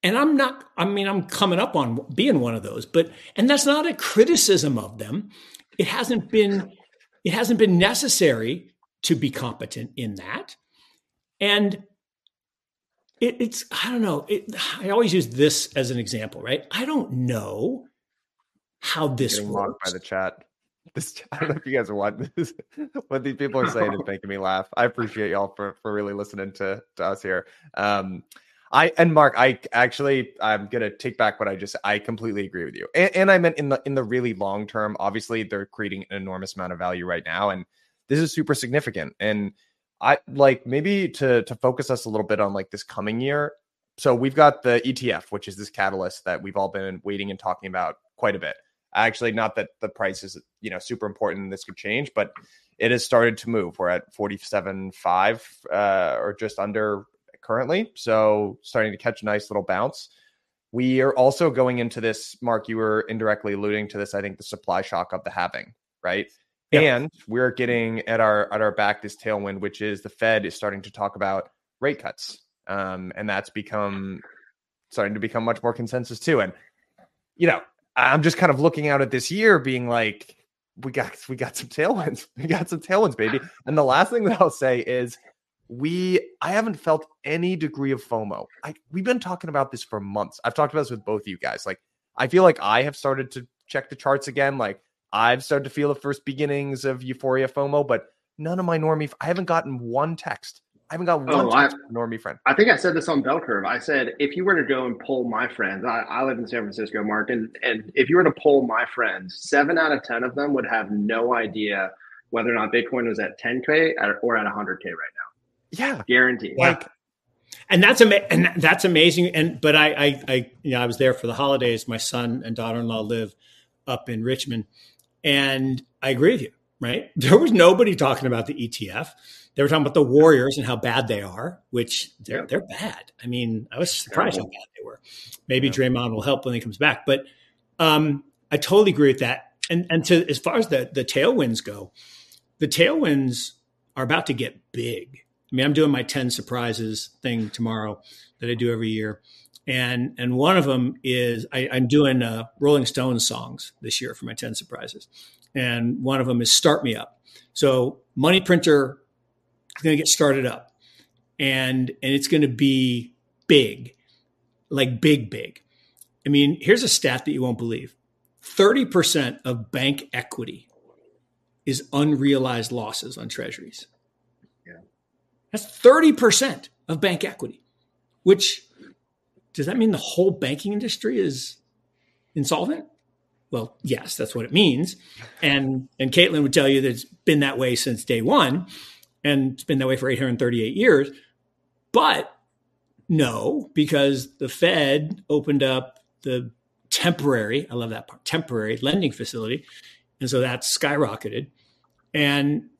And I'm not, I mean, I'm coming up on being one of those, but, and that's not a criticism of them. It hasn't been, it hasn't been necessary to be competent in that. And it, it's, I don't know, it, I always use this as an example, right? I don't know how this I'm getting works. Locked by the chat. This, I don't know if you guys are watching this. What these people are saying is making me laugh. I appreciate y'all for, for really listening to, to us here. Um, I and Mark, I actually, I'm gonna take back what I just. I completely agree with you, and, and I meant in the in the really long term. Obviously, they're creating an enormous amount of value right now, and this is super significant. And I like maybe to to focus us a little bit on like this coming year. So we've got the E T F, which is this catalyst that we've all been waiting and talking about quite a bit. Actually, not that the price is you know super important. This could change, but it has started to move. We're at forty-seven point five uh, or just under. Currently, so starting to catch a nice little bounce. We are also going into this, Mark, you were indirectly alluding to this, I think the supply shock of the halving, right? Yeah. And we're getting at our at our back this tailwind, which is the Fed is starting to talk about rate cuts. Um, and that's become starting to become much more consensus too. And, you know, I'm just kind of looking out at this year being like, we got we got some tailwinds. We got some tailwinds, baby. And the last thing that I'll say is, We, I haven't felt any degree of FOMO. I, we've been talking about this for months. I've talked about this with both of you guys. Like, I feel like I have started to check the charts again. Like, I've started to feel the first beginnings of euphoria FOMO, but none of my normie, I haven't gotten one text. I haven't got one oh, text I, from normie friend. I think I said this on Bell Curve. I said, if you were to go and poll my friends, I, I live in San Francisco, Mark, and, and if you were to poll my friends, seven out of ten of them would have no idea whether or not Bitcoin was at ten K or at one hundred K right now. Yeah, guaranteed. Like, and that's ama- and that's amazing. And but I, I, I, you know, I was there for the holidays. My son and daughter-in-law live up in Richmond, and I agree with you. Right, there was nobody talking about the E T F. They were talking about the Warriors and how bad they are, which they're they're bad. I mean, I was surprised how bad they were. Maybe yeah. Draymond will help when he comes back. But um, I totally agree with that. And and to as far as the the tailwinds go, the tailwinds are about to get big. I mean, I'm doing my ten surprises thing tomorrow that I do every year. And and one of them is I, I'm doing uh, Rolling Stones songs this year for my ten surprises. And one of them is Start Me Up. So Money Printer is going to get started up. And and it's going to be big, like big, big. I mean, here's a stat that you won't believe. thirty percent of bank equity is unrealized losses on treasuries. Yeah. That's thirty percent of bank equity, which does that mean the whole banking industry is insolvent? Well, yes, that's what it means. And and Caitlin would tell you that it's been that way since day one, and it's been that way for eight hundred thirty-eight years. But no, because the Fed opened up the temporary, I love that part, temporary lending facility. And so that skyrocketed. And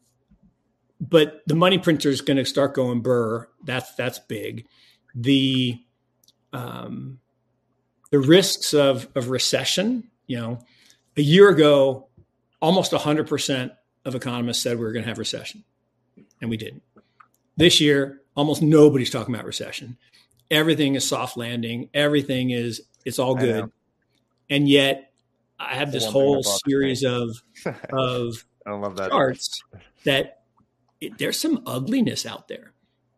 but the money printer is going to start going burr. That's that's big. The um, the risks of of recession. You know, a year ago, almost one hundred percent of economists said we were going to have recession, and we didn't. This year, almost nobody's talking about recession. Everything is soft landing. Everything is, it's all good. And yet I have this whole series of, of I love that. charts that it, there's some ugliness out there.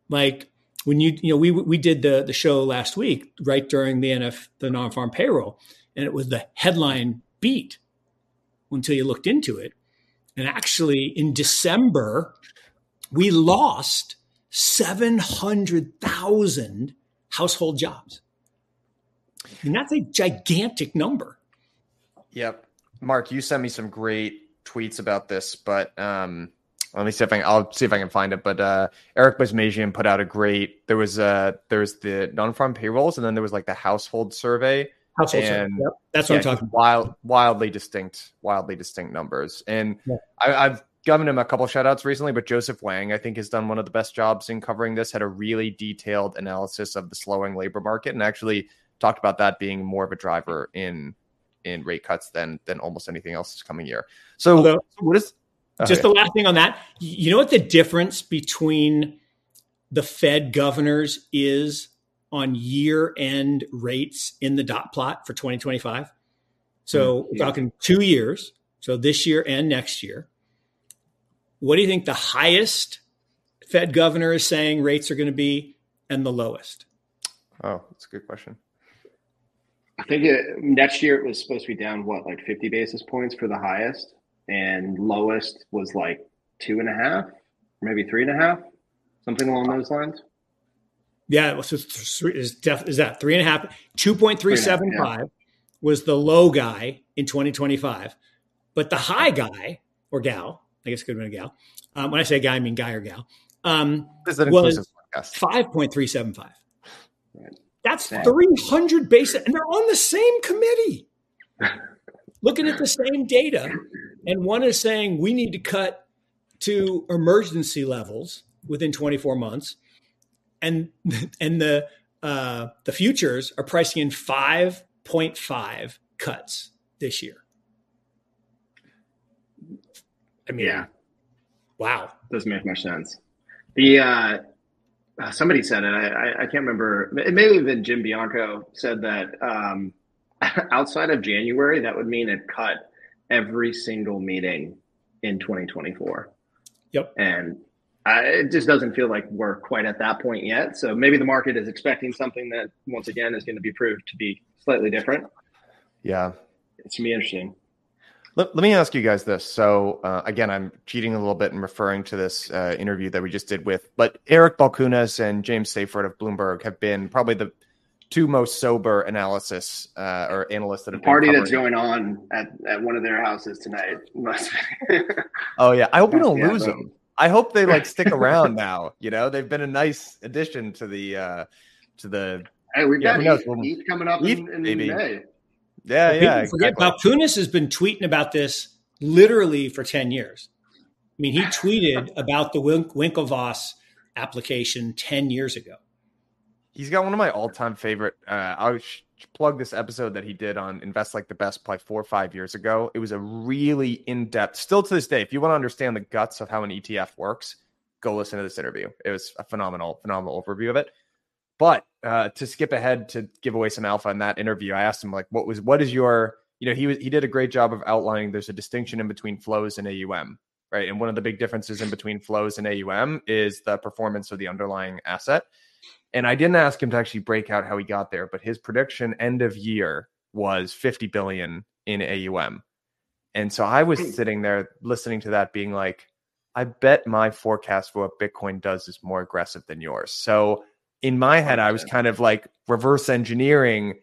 Like when you, you know, we, we did the, the show last week, right during the N F, the non-farm payroll. And it was the headline beat until you looked into it. And actually, in December, we lost seven hundred thousand household jobs. And that's a gigantic number. Yep. Mark, you sent me some great tweets about this, but um, let me see if I can, I'll see if I can find it. But uh, Eric Basmajian put out a great, there was uh, there was the non-farm payrolls, and then there was like the household survey. Household and yep. That's what yeah, I'm talking about. Wild, wildly distinct, wildly distinct numbers. And yeah. I, I've given him a couple shout outs recently, but Joseph Wang, I think, has done one of the best jobs in covering this, had a really detailed analysis of the slowing labor market and actually talked about that being more of a driver in in rate cuts than than almost anything else this coming year. So Although, what is oh, just yeah. the last thing on that? You know what the difference between the Fed governors is on year-end rates in the dot plot for twenty twenty-five. So mm-hmm. we're talking two years. So this year and next year. What do you think the highest Fed governor is saying rates are going to be and the lowest? Oh, that's a good question. I think it, next year it was supposed to be down, what, like fifty basis points for the highest? And lowest was like two and a half, maybe three and a half, something along those lines. Yeah, so is that three and a half? two point three seven five yeah. was the low guy in twenty twenty-five. But the high guy or gal, I guess it could have been a gal. Um, when I say guy, I mean guy or gal. Um, was five point three seven five. Right. That's Damn. three hundred basis. And they're on the same committee looking at the same data. And one is saying we need to cut to emergency levels within twenty-four months. And and the uh, the futures are pricing in five point five cuts this year. I mean, yeah. Wow. Doesn't make much sense. The uh, somebody said it. I, I, I can't remember. It may have been Jim Bianco said that um, outside of January, that would mean a cut every single meeting in twenty twenty-four. Yep. And Uh, it just doesn't feel like we're quite at that point yet. So maybe the market is expecting something that, once again, is going to be proved to be slightly different. Yeah. It's going to be interesting. Let, let me ask you guys this. So, uh, again, I'm cheating a little bit and referring to this uh, interview that we just did with, but Eric Balchunas and James Seyffart of Bloomberg have been probably the two most sober analysis uh, or analysts that have the party been that's going on at, at one of their houses tonight. Oh, yeah. I hope we don't yeah, lose them. I hope they like stick around now. You know, they've been a nice addition to the uh, to the. Hey, we've got know, Heath coming up Heath, in, in maybe. May. Yeah, well, yeah. Exactly. Forget Balchunas has been tweeting about this literally for ten years. I mean, he tweeted about the Wink- Winklevoss application ten years ago. He's got one of my all-time favorite. Uh, I'll sh- plug this episode that he did on Invest Like the Best, probably four or five years ago. It was a really in-depth, still to this day. If you want to understand the guts of how an E T F works, go listen to this interview. It was a phenomenal, phenomenal overview of it. But uh, to skip ahead to give away some alpha in that interview, I asked him like, "What was? What is your? You know, he was, he did a great job of outlining. There's a distinction in between flows and A U M, right? And one of the big differences in between flows and A U M is the performance of the underlying asset." And I didn't ask him to actually break out how he got there, but his prediction end of year was fifty billion in A U M. And so I was sitting there listening to that being like, I bet my forecast for what Bitcoin does is more aggressive than yours. So in my head, I was kind of like reverse engineering.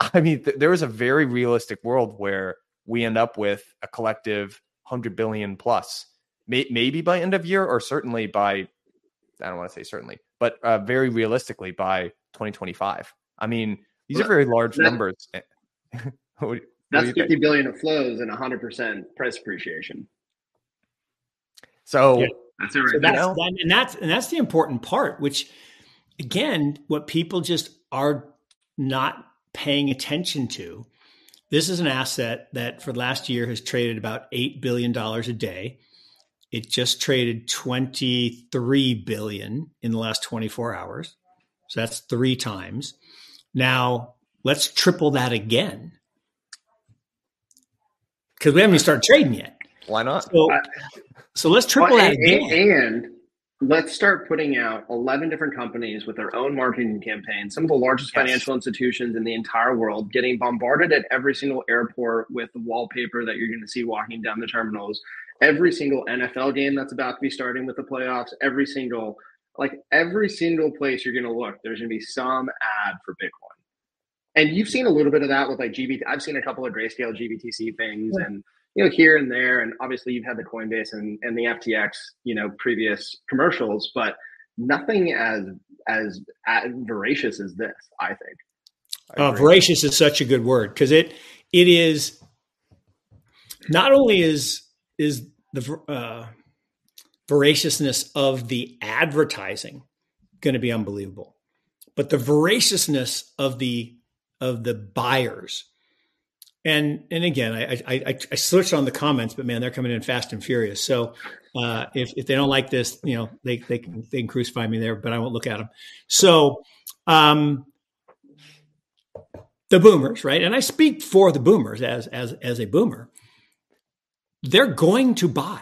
I mean, th- there is a very realistic world where we end up with a collective one hundred billion plus, may- maybe by end of year, or certainly by, I don't want to say certainly, but uh, very realistically by twenty twenty-five. I mean, these are very large that, numbers. what, that's what fifty billion of flows and one hundred percent price appreciation. So, yeah, that's it right so that's, that, and that's and that's the important part, which again, what people just are not paying attention to. This is an asset that for the last year has traded about eight billion dollars a day. It just traded twenty-three billion dollars in the last twenty-four hours. So that's three times. Now let's triple that again, because we haven't even started trading yet. Why not? So, I, so let's triple well, that and, again. And let's start putting out eleven different companies with their own marketing campaigns, some of the largest yes. financial institutions in the entire world, getting bombarded at every single airport with the wallpaper that you're going to see walking down the terminals, every single N F L game that's about to be starting with the playoffs, every single like every single place you're going to look, there's going to be some ad for Bitcoin. And you've seen a little bit of that with like G B T. I've seen a couple of Grayscale G B T C things yeah. and, you know, here and there. And obviously you've had the Coinbase and, and the F T X, you know, previous commercials, but nothing as, as, as voracious as this, I think. I uh, voracious is such a good word, because it, it is not only is, is the uh, voraciousness of the advertising going to be unbelievable, but the voraciousness of the of the buyers. And and again, I I, I switched on the comments, but man, they're coming in fast and furious. So uh, if if they don't like this, you know, they they can they can crucify me there, but I won't look at them. So um, the boomers, right? And I speak for the boomers as as as a boomer. They're going to buy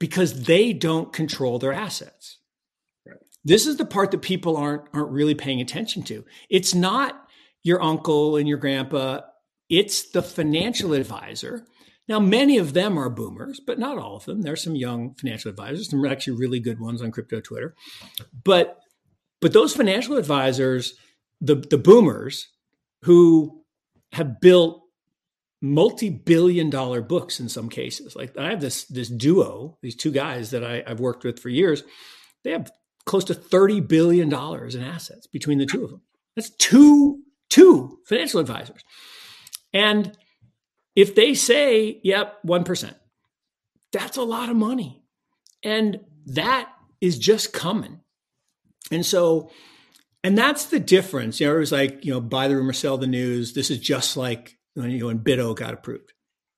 because they don't control their assets. This is the part that people aren't aren't really paying attention to. It's not your uncle and your grandpa. It's the financial advisor. Now, many of them are boomers, but not all of them. There's some young financial advisors, some actually really good ones on crypto Twitter. But but those financial advisors, the, the boomers who have built multi-billion dollar books in some cases. Like I have this this duo, these two guys that I, I've worked with for years. They have close to thirty billion dollars in assets between the two of them. That's two, two financial advisors. And if they say, yep, one percent, that's a lot of money. And that is just coming. And so, and that's the difference. You know, it was like, you know, buy the rumor, sell the news. This is just like when, you know, when BITO got approved.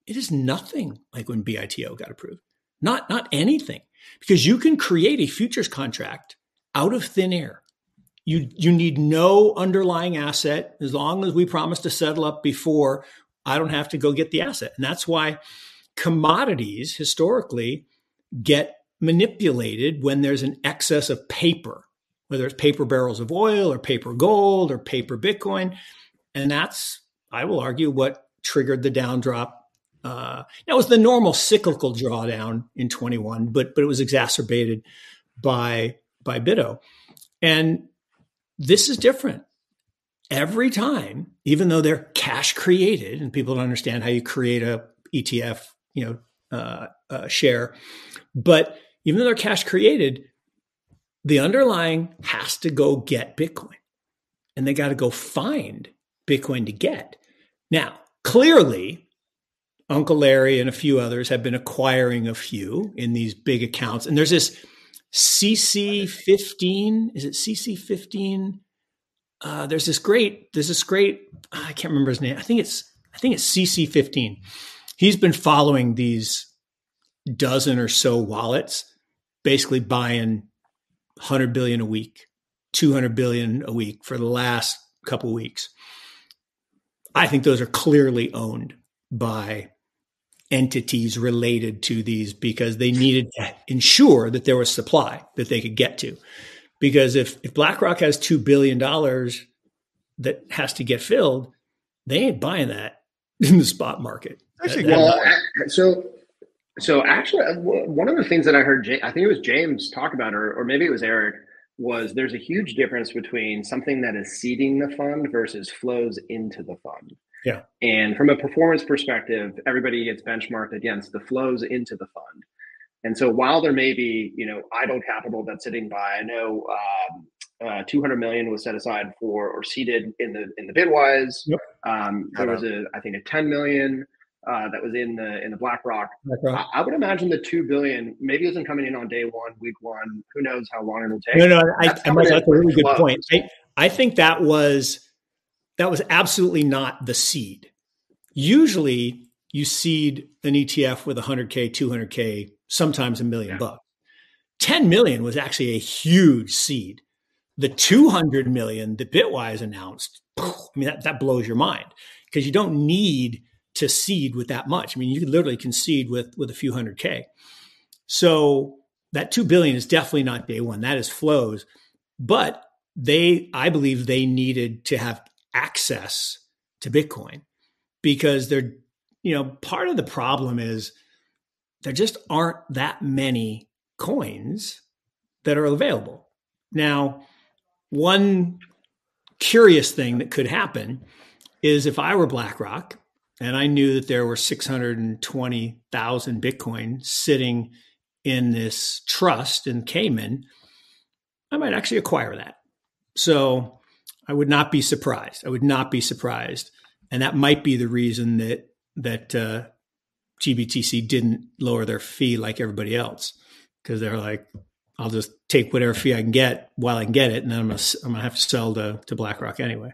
It is nothing like when BITO got approved. Not, not anything. Because you can create a futures contract out of thin air. You you need no underlying asset. As long as we promise to settle up before, I don't have to go get the asset. And that's why commodities historically get manipulated when there's an excess of paper, whether it's paper barrels of oil or paper gold or paper Bitcoin. And that's, I will argue, what triggered the down drop. Uh, now, it was the normal cyclical drawdown in twenty-one, but but it was exacerbated by by BITO. And this is different. Every time, even though they're cash created, and people don't understand how you create a E T F, you know, uh, uh, share, but even though they're cash created, the underlying has to go get Bitcoin, and they got to go find Bitcoin to get. Now, clearly, Uncle Larry and a few others have been acquiring a few in these big accounts. And there's this C C fifteen. Is it C C fifteen? Uh, there's this great, there's this great, I can't remember his name. I think it's, I think it's C C fifteen. He's been following these dozen or so wallets, basically buying one hundred billion a week, two hundred billion a week for the last couple of weeks. I think those are clearly owned by entities related to these, because they needed to ensure that there was supply that they could get to. Because if, if BlackRock has two billion dollars that has to get filled, they ain't buying that in the spot market. Actually, that, well, that so so actually, one of the things that I heard, I think it was James talk about, or or maybe it was Eric, was there's a huge difference between something that is seeding the fund versus flows into the fund. Yeah. And from a performance perspective, everybody gets benchmarked against the flows into the fund. And so while there may be, you know, idle capital that's sitting by, I know um, uh, two hundred million was set aside for or seeded in the in the Bitwise. Yep. Um, there was a, I think, a ten million uh, that was in the in the BlackRock. BlackRock. I, I would imagine the two billion maybe isn't coming in on day one, week one. Who knows how long it'll take? No, no, I, that's, I, I, that's a really good flows. point. I, I think that was that was absolutely not the seed. Usually, you seed an E T F with one hundred K, two hundred K. Sometimes a million yeah. bucks. ten million was actually a huge seed. The two hundred million that Bitwise announced, I mean, that, that blows your mind because you don't need to seed with that much. I mean, you literally can seed with, with a few hundred K. So that two billion is definitely not day one. That is flows. But they, I believe they needed to have access to Bitcoin because they're, you know, part of the problem is there just aren't that many coins that are available. Now, one curious thing that could happen is if I were BlackRock and I knew that there were six hundred twenty thousand Bitcoin sitting in this trust in Cayman, I might actually acquire that. So I would not be surprised. I would not be surprised. And that might be the reason that, that, uh, G B T C didn't lower their fee like everybody else because they're like, I'll just take whatever fee I can get while I can get it. And then I'm going to I'm gonna have to sell to, to BlackRock anyway.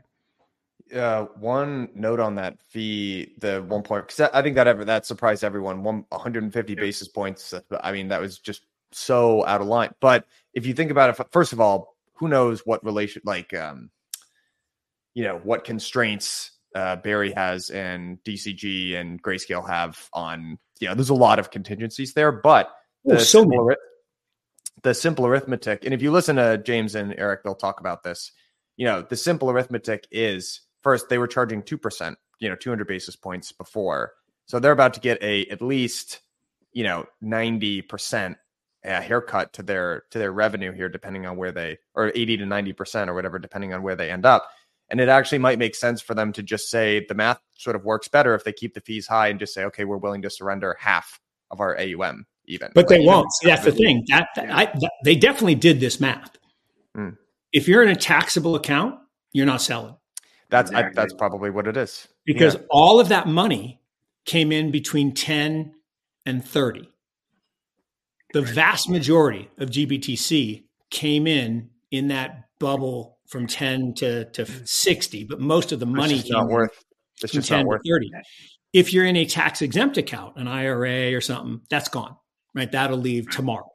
Uh, one note on that fee, the one point, because I think that ever that surprised everyone, one, one hundred fifty yeah. basis points. I mean, that was just so out of line. But if you think about it, first of all, who knows what relation, like, um, you know, what constraints Uh, Barry has and D C G and Grayscale have on, you know, there's a lot of contingencies there, but the, oh, so simple, ar- the simple arithmetic. And if you listen to James and Eric, they'll talk about this. You know, the simple arithmetic is first, they were charging two percent, you know, two hundred basis points before. So they're about to get a, at least, you know, ninety percent uh, haircut to their, to their revenue here, depending on where they, or eighty to ninety percent or whatever, depending on where they end up. And it actually might make sense for them to just say the math sort of works better if they keep the fees high and just say, okay, we're willing to surrender half of our A U M even. But like, they won't. See, that's the thing. That, yeah. I, that they definitely did this math. Mm. If you're in a taxable account, you're not selling. That's exactly. I, that's probably what it is. Because yeah. all of that money came in between ten and thirty. The vast majority of G B T C came in in that bubble from ten to sixty, but most of the money is not worth it's just not worth thirty. If you're in a tax exempt account, an I R A or something, that's gone, right? That'll leave tomorrow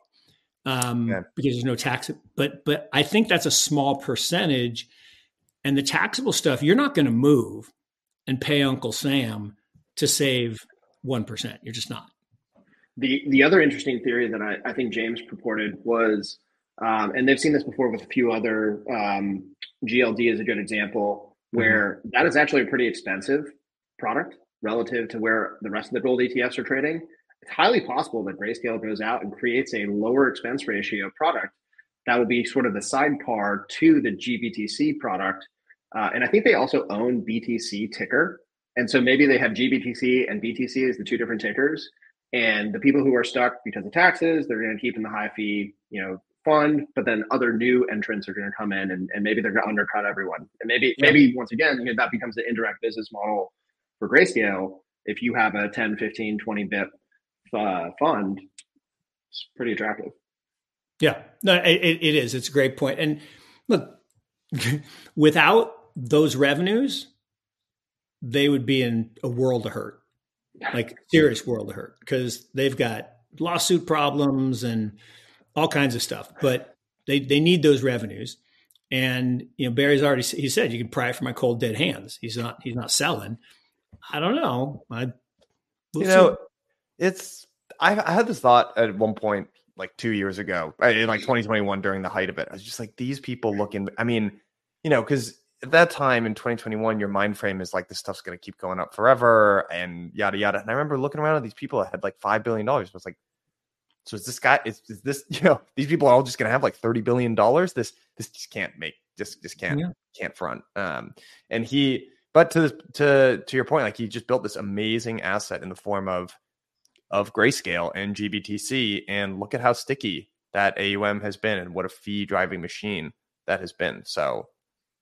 um, yeah. because there's no tax. But but I think that's a small percentage, and the taxable stuff you're not going to move and pay Uncle Sam to save one percent. You're just not. The the other interesting theory that I, I think James purported was. Um, and they've seen this before with a few other, um, G L D is a good example where mm-hmm. that is actually a pretty expensive product relative to where the rest of the gold E T Fs are trading. It's highly possible that Grayscale goes out and creates a lower expense ratio product that will be sort of the sidecar to the G B T C product. Uh, and I think they also own B T C ticker. And so maybe they have G B T C and B T C as the two different tickers. And the people who are stuck because of taxes, they're going to keep in the high fee, you know, fund, but then other new entrants are going to come in and, and maybe they're going to undercut everyone. And maybe, yeah. maybe once again, you know, that becomes the indirect business model for Grayscale. If you have a ten, fifteen, twenty bip uh, fund, it's pretty attractive. Yeah, no, it, it is. It's a great point. And look, without those revenues, they would be in a world of hurt, like serious world of hurt, because they've got lawsuit problems and all kinds of stuff, but they, they need those revenues. And, you know, Barry's already, he said, you can pry it from my cold dead hands. He's not, he's not selling. I don't know. I, we'll you see. know, it's, I, I had this thought at one point, like two years ago in like twenty twenty-one during the height of it. I was just like, these people looking, I mean, you know, cause at that time in twenty twenty-one, your mind frame is like, this stuff's going to keep going up forever and yada, yada. And I remember looking around at these people that had like five billion dollars. I was like, so is this guy, is, is this, you know, these people are all just going to have like thirty billion dollars. This, this just can't make, just, just can't, yeah. can't front. Um, and he, but to, to, to your point, like he just built this amazing asset in the form of, of Grayscale and G B T C. And look at how sticky that A U M has been and what a fee driving machine that has been. So,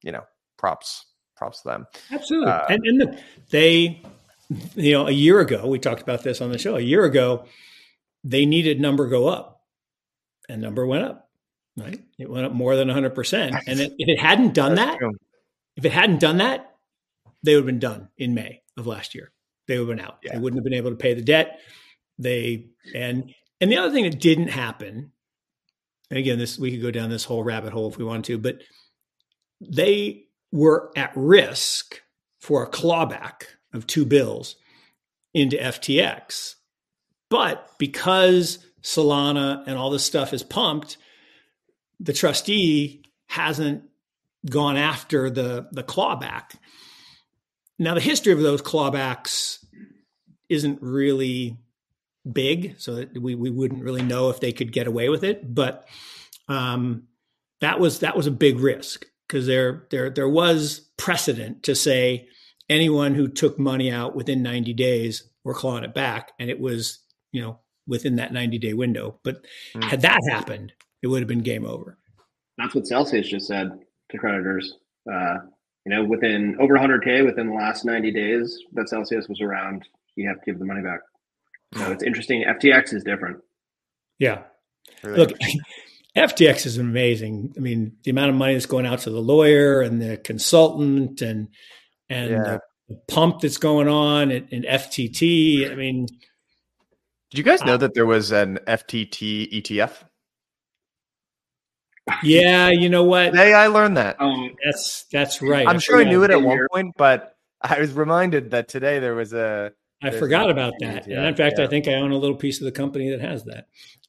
you know, props, props to them. Absolutely. Uh, and and the, they, you know, a year ago, we talked about this on the show, a year ago, they needed number go up and number went up, right? It went up more than one hundred percent. And it, if it hadn't done that, true. if it hadn't done that, they would have been done in May of last year. They would have been out. Yeah. They wouldn't have been able to pay the debt. They, and, and the other thing that didn't happen, and again, this, we could go down this whole rabbit hole if we wanted to, but they were at risk for a clawback of two bills into F T X. But because Solana and all this stuff is pumped, the trustee hasn't gone after the, the clawback. Now, the history of those clawbacks isn't really big, so that we, we wouldn't really know if they could get away with it. But um, that was that was a big risk, because there there there was precedent to say anyone who took money out within ninety days were clawing it back, and it was, you know, within that ninety day window. But mm. had that happened, it would have been game over. That's what Celsius just said to creditors. Uh, you know, within over one hundred K within the last ninety days that Celsius was around, you have to give the money back. So it's interesting. F T X is different. Yeah. Really? Look, F T X is amazing. I mean, the amount of money that's going out to the lawyer and the consultant and and yeah. the pump that's going on and, and F T T. I mean, did you guys know uh, that there was an F T T E T F? Yeah, you know what? Today I learned that. Um, that's that's right. I'm I sure I knew it at one point, but I was reminded that today there was a. I There's forgot about that. And in fact, yeah. I think I own a little piece of the company that has that.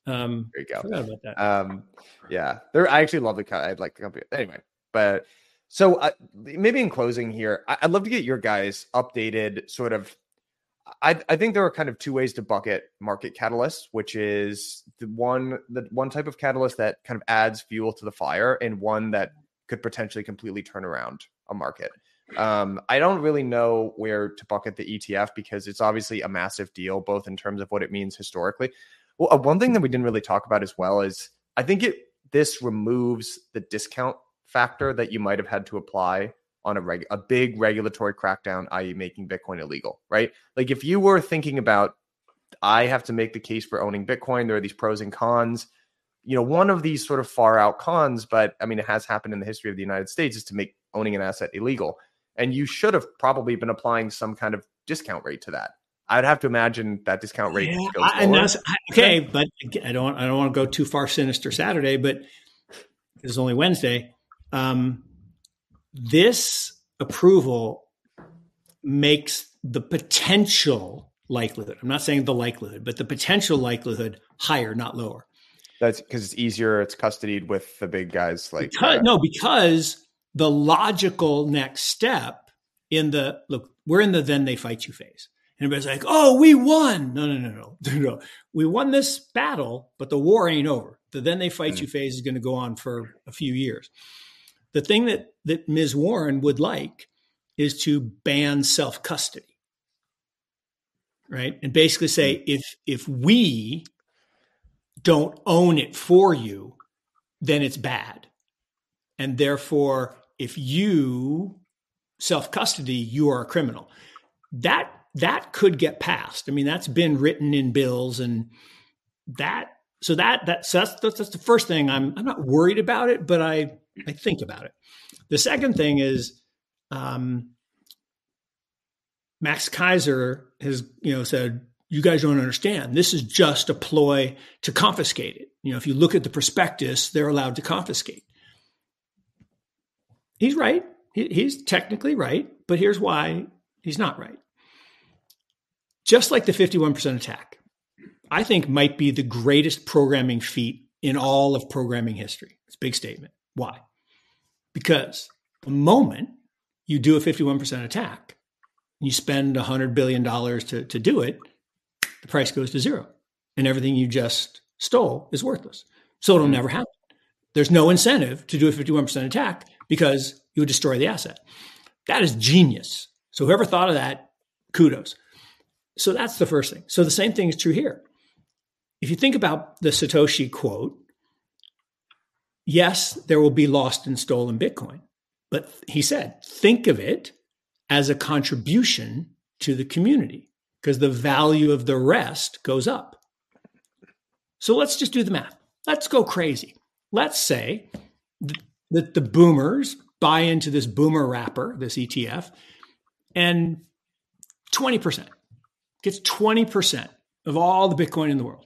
Um, there you go. I forgot about that. Um, yeah. There, I actually love the company. I'd like the company. Anyway, but so uh, maybe in closing here, I, I'd love to get your guys updated sort of. I, I think there are kind of two ways to bucket market catalysts, which is the one, the one type of catalyst that kind of adds fuel to the fire and one that could potentially completely turn around a market. Um, I don't really know where to bucket the E T F because it's obviously a massive deal, both in terms of what it means historically. Well, uh, one thing that we didn't really talk about as well is I think it this removes the discount factor that you might have had to apply on a, reg- a big regulatory crackdown, that is making Bitcoin illegal, right? Like if you were thinking about, I have to make the case for owning Bitcoin, there are these pros and cons. You know, one of these sort of far out cons, but I mean, it has happened in the history of the United States, is to make owning an asset illegal. And you should have probably been applying some kind of discount rate to that. I'd have to imagine that discount rate yeah, goes I, lower. Okay, but I don't. I don't want to go too far sinister Saturday, but this is only Wednesday. Um, this approval makes the potential likelihood. I'm not saying the likelihood, but the potential likelihood higher, not lower. That's because it's easier. It's custodied with the big guys, like because, uh, no, because. The logical next step in the, look, we're in the then they fight you phase. And everybody's like, oh, we won. No, no, no, no, no. We won this battle, but the war ain't over. The then they fight mm-hmm. you phase is going to go on for a few years. The thing that, that Miz Warren would like is to ban self-custody, right? And basically say, mm-hmm. if if we don't own it for you, then it's bad. And therefore, if you self-custody, you are a criminal. That that could get passed. I mean, that's been written in bills, and that so that that so that's, that's the first thing. I'm I'm not worried about it, but I I think about it. The second thing is, um, Max Kaiser has you know said, you guys don't understand. This is just a ploy to confiscate it. You know, if you look at the prospectus, they're allowed to confiscate. He's right. He, he's technically right, but here's why he's not right. Just like the fifty-one percent attack, I think might be the greatest programming feat in all of programming history. It's a big statement. Why? Because the moment you do a fifty-one percent attack, and you spend one hundred billion dollars to, to do it, the price goes to zero. And everything you just stole is worthless. So it'll never happen. There's no incentive to do a fifty-one percent attack because you would destroy the asset. That is genius. So whoever thought of that, kudos. So that's the first thing. So the same thing is true here. If you think about the Satoshi quote, yes, there will be lost and stolen Bitcoin. But he said, think of it as a contribution to the community because the value of the rest goes up. So let's just do the math. Let's go crazy. Let's say that the boomers buy into this boomer wrapper, this E T F, and twenty percent gets twenty percent of all the Bitcoin in the world.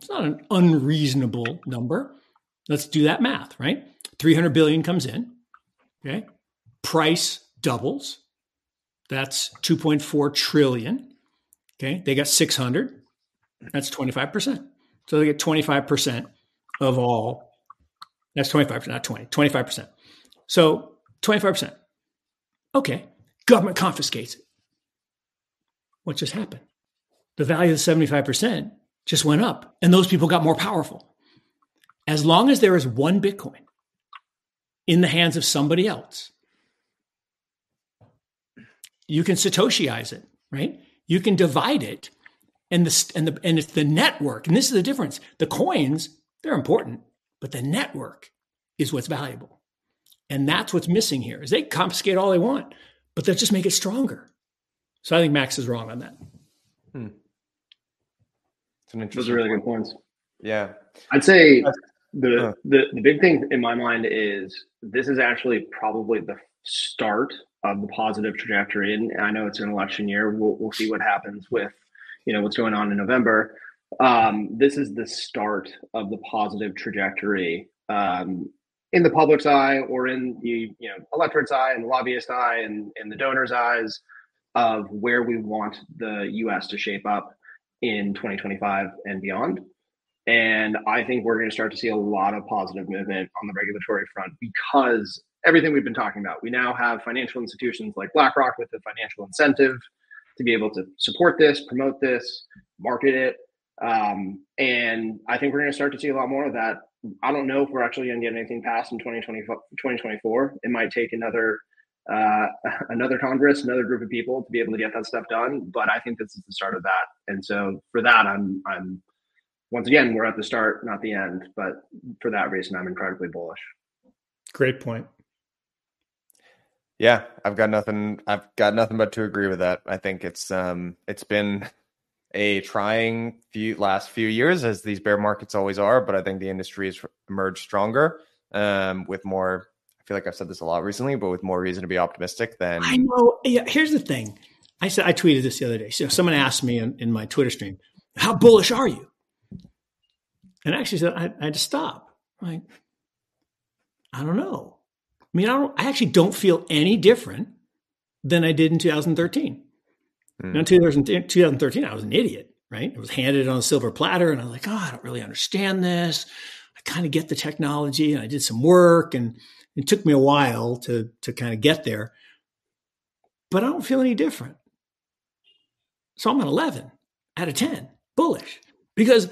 It's not an unreasonable number. Let's do that math, right? three hundred billion comes in, okay? Price doubles. That's two point four trillion, okay? They got six hundred. That's twenty-five percent. So they get twenty-five percent of all. That's twenty-five percent, not twenty, twenty-five percent. So twenty-five percent. Okay. Government confiscates it. What just happened? The value of the seventy-five percent just went up, and those people got more powerful. As long as there is one Bitcoin in the hands of somebody else, you can Satoshiize it, right? You can divide it, and the and the and it's the network. And this is the difference. The coins, they're important, but the network is what's valuable, and that's what's missing here. Is they confiscate all they want, but they'll just make it stronger. So I think Max is wrong on that. Hmm. It's an interesting. Those are really good points. Yeah, I'd say the, huh. the the big thing in my mind is this is actually probably the start of the positive trajectory. And I know it's an election year. We'll we'll see what happens with, you know, what's going on in November. Um, this is the start of the positive trajectory um, in the public's eye, or in the you know electorate's eye, and the lobbyist's eye, and in the donors' eyes, of where we want the U S to shape up in twenty twenty-five and beyond. And I think we're going to start to see a lot of positive movement on the regulatory front because everything we've been talking about. We now have financial institutions like BlackRock with the financial incentive to be able to support this, promote this, market it. Um, and I think we're going to start to see a lot more of that. I don't know if we're actually going to get anything passed in twenty twenty-four. It might take another uh, another Congress, another group of people to be able to get that stuff done. But I think this is the start of that. And so for that, I'm I'm once again, we're at the start, not the end. But for that reason, I'm incredibly bullish. Great point. Yeah, I've got nothing. I've got nothing but to agree with that. I think it's um, it's been a trying few last few years, as these bear markets always are. But I think the industry has emerged stronger um, with more. I feel like I've said this a lot recently, but with more reason to be optimistic than I know. Yeah, here's the thing. I said I tweeted this the other day. So someone asked me in, in my Twitter stream, "How bullish are you?" And I actually said, I, I had to stop. I'm like, I don't know. I mean, I, don't, I actually don't feel any different than I did in two thousand thirteen. Mm. Now, in two thousand thirteen, I was an idiot, right? I was handed it on a silver platter, and I was like, oh, I don't really understand this. I kind of get the technology, and I did some work, and it took me a while to, to kind of get there. But I don't feel any different. So I'm an eleven out of ten, bullish, because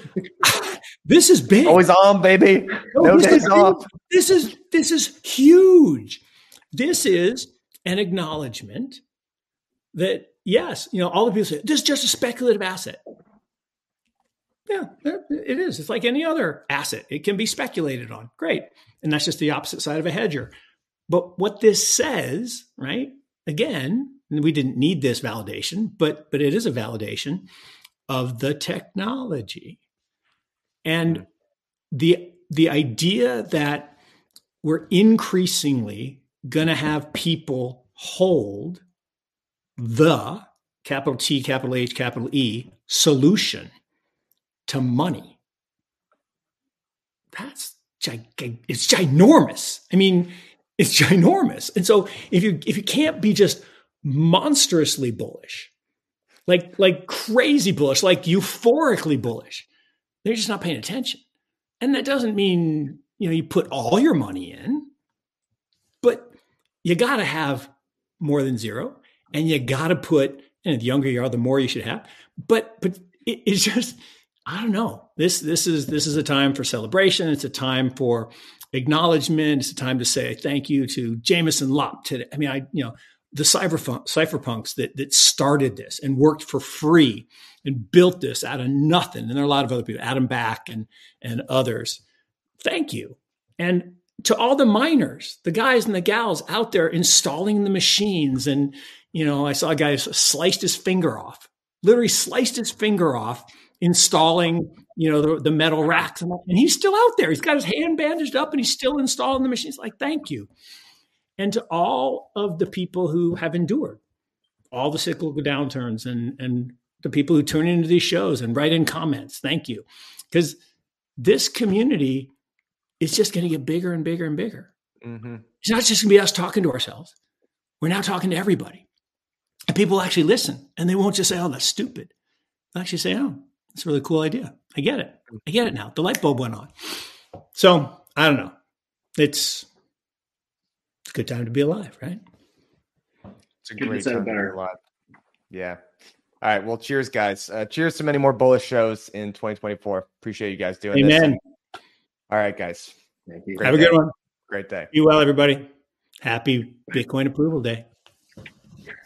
this is big. Always on, baby. No, no days off. This is this is huge. This is an acknowledgement that yes, you know, all the people say this is just a speculative asset. Yeah, it is. It's like any other asset. It can be speculated on. Great, and that's just the opposite side of a hedger. But what this says, right? Again, and we didn't need this validation, but but it is a validation of the technology. And the the idea that we're increasingly going to have people hold the capital T, capital H, capital E solution to money, that's gig- it's ginormous. I mean, it's ginormous. And so if you if you can't be just monstrously bullish, like like crazy bullish, like euphorically bullish, they're just not paying attention. And that doesn't mean, you know, you put all your money in, but you got to have more than zero. And you got to put, you know, the younger you are, the more you should have. But but it, it's just, I don't know. This this is this is a time for celebration. It's a time for acknowledgement. It's a time to say thank you to Jameson Lopp today. I mean, I you know the cyberpunk, cypherpunks that that started this and worked for free and built this out of nothing. And there are a lot of other people, Adam Back and and others. Thank you. And to all the miners, the guys and the gals out there installing the machines. And, you know, I saw a guy who sliced his finger off, literally sliced his finger off, installing, you know, the, the metal racks. And he's still out there. He's got his hand bandaged up and he's still installing the machines. Like, thank you. And to all of the people who have endured all the cyclical downturns and, and the people who tune into these shows and write in comments, thank you. Because this community, it's just going to get bigger and bigger and bigger. Mm-hmm. It's not just going to be us talking to ourselves. We're now talking to everybody. And people actually listen. And they won't just say, oh, that's stupid. They'll actually say, oh, that's a really cool idea. I get it. I get it now. The light bulb went on. So I don't know. It's, it's a good time to be alive, right? It's a great time to be alive. Yeah. All right. Well, cheers, guys. Uh, cheers to many more bullish shows in twenty twenty-four. Appreciate you guys doing Amen. This. Amen. All right, guys. Thank you. Have a good one. Great day. Be well, everybody. Happy Bitcoin Approval Day.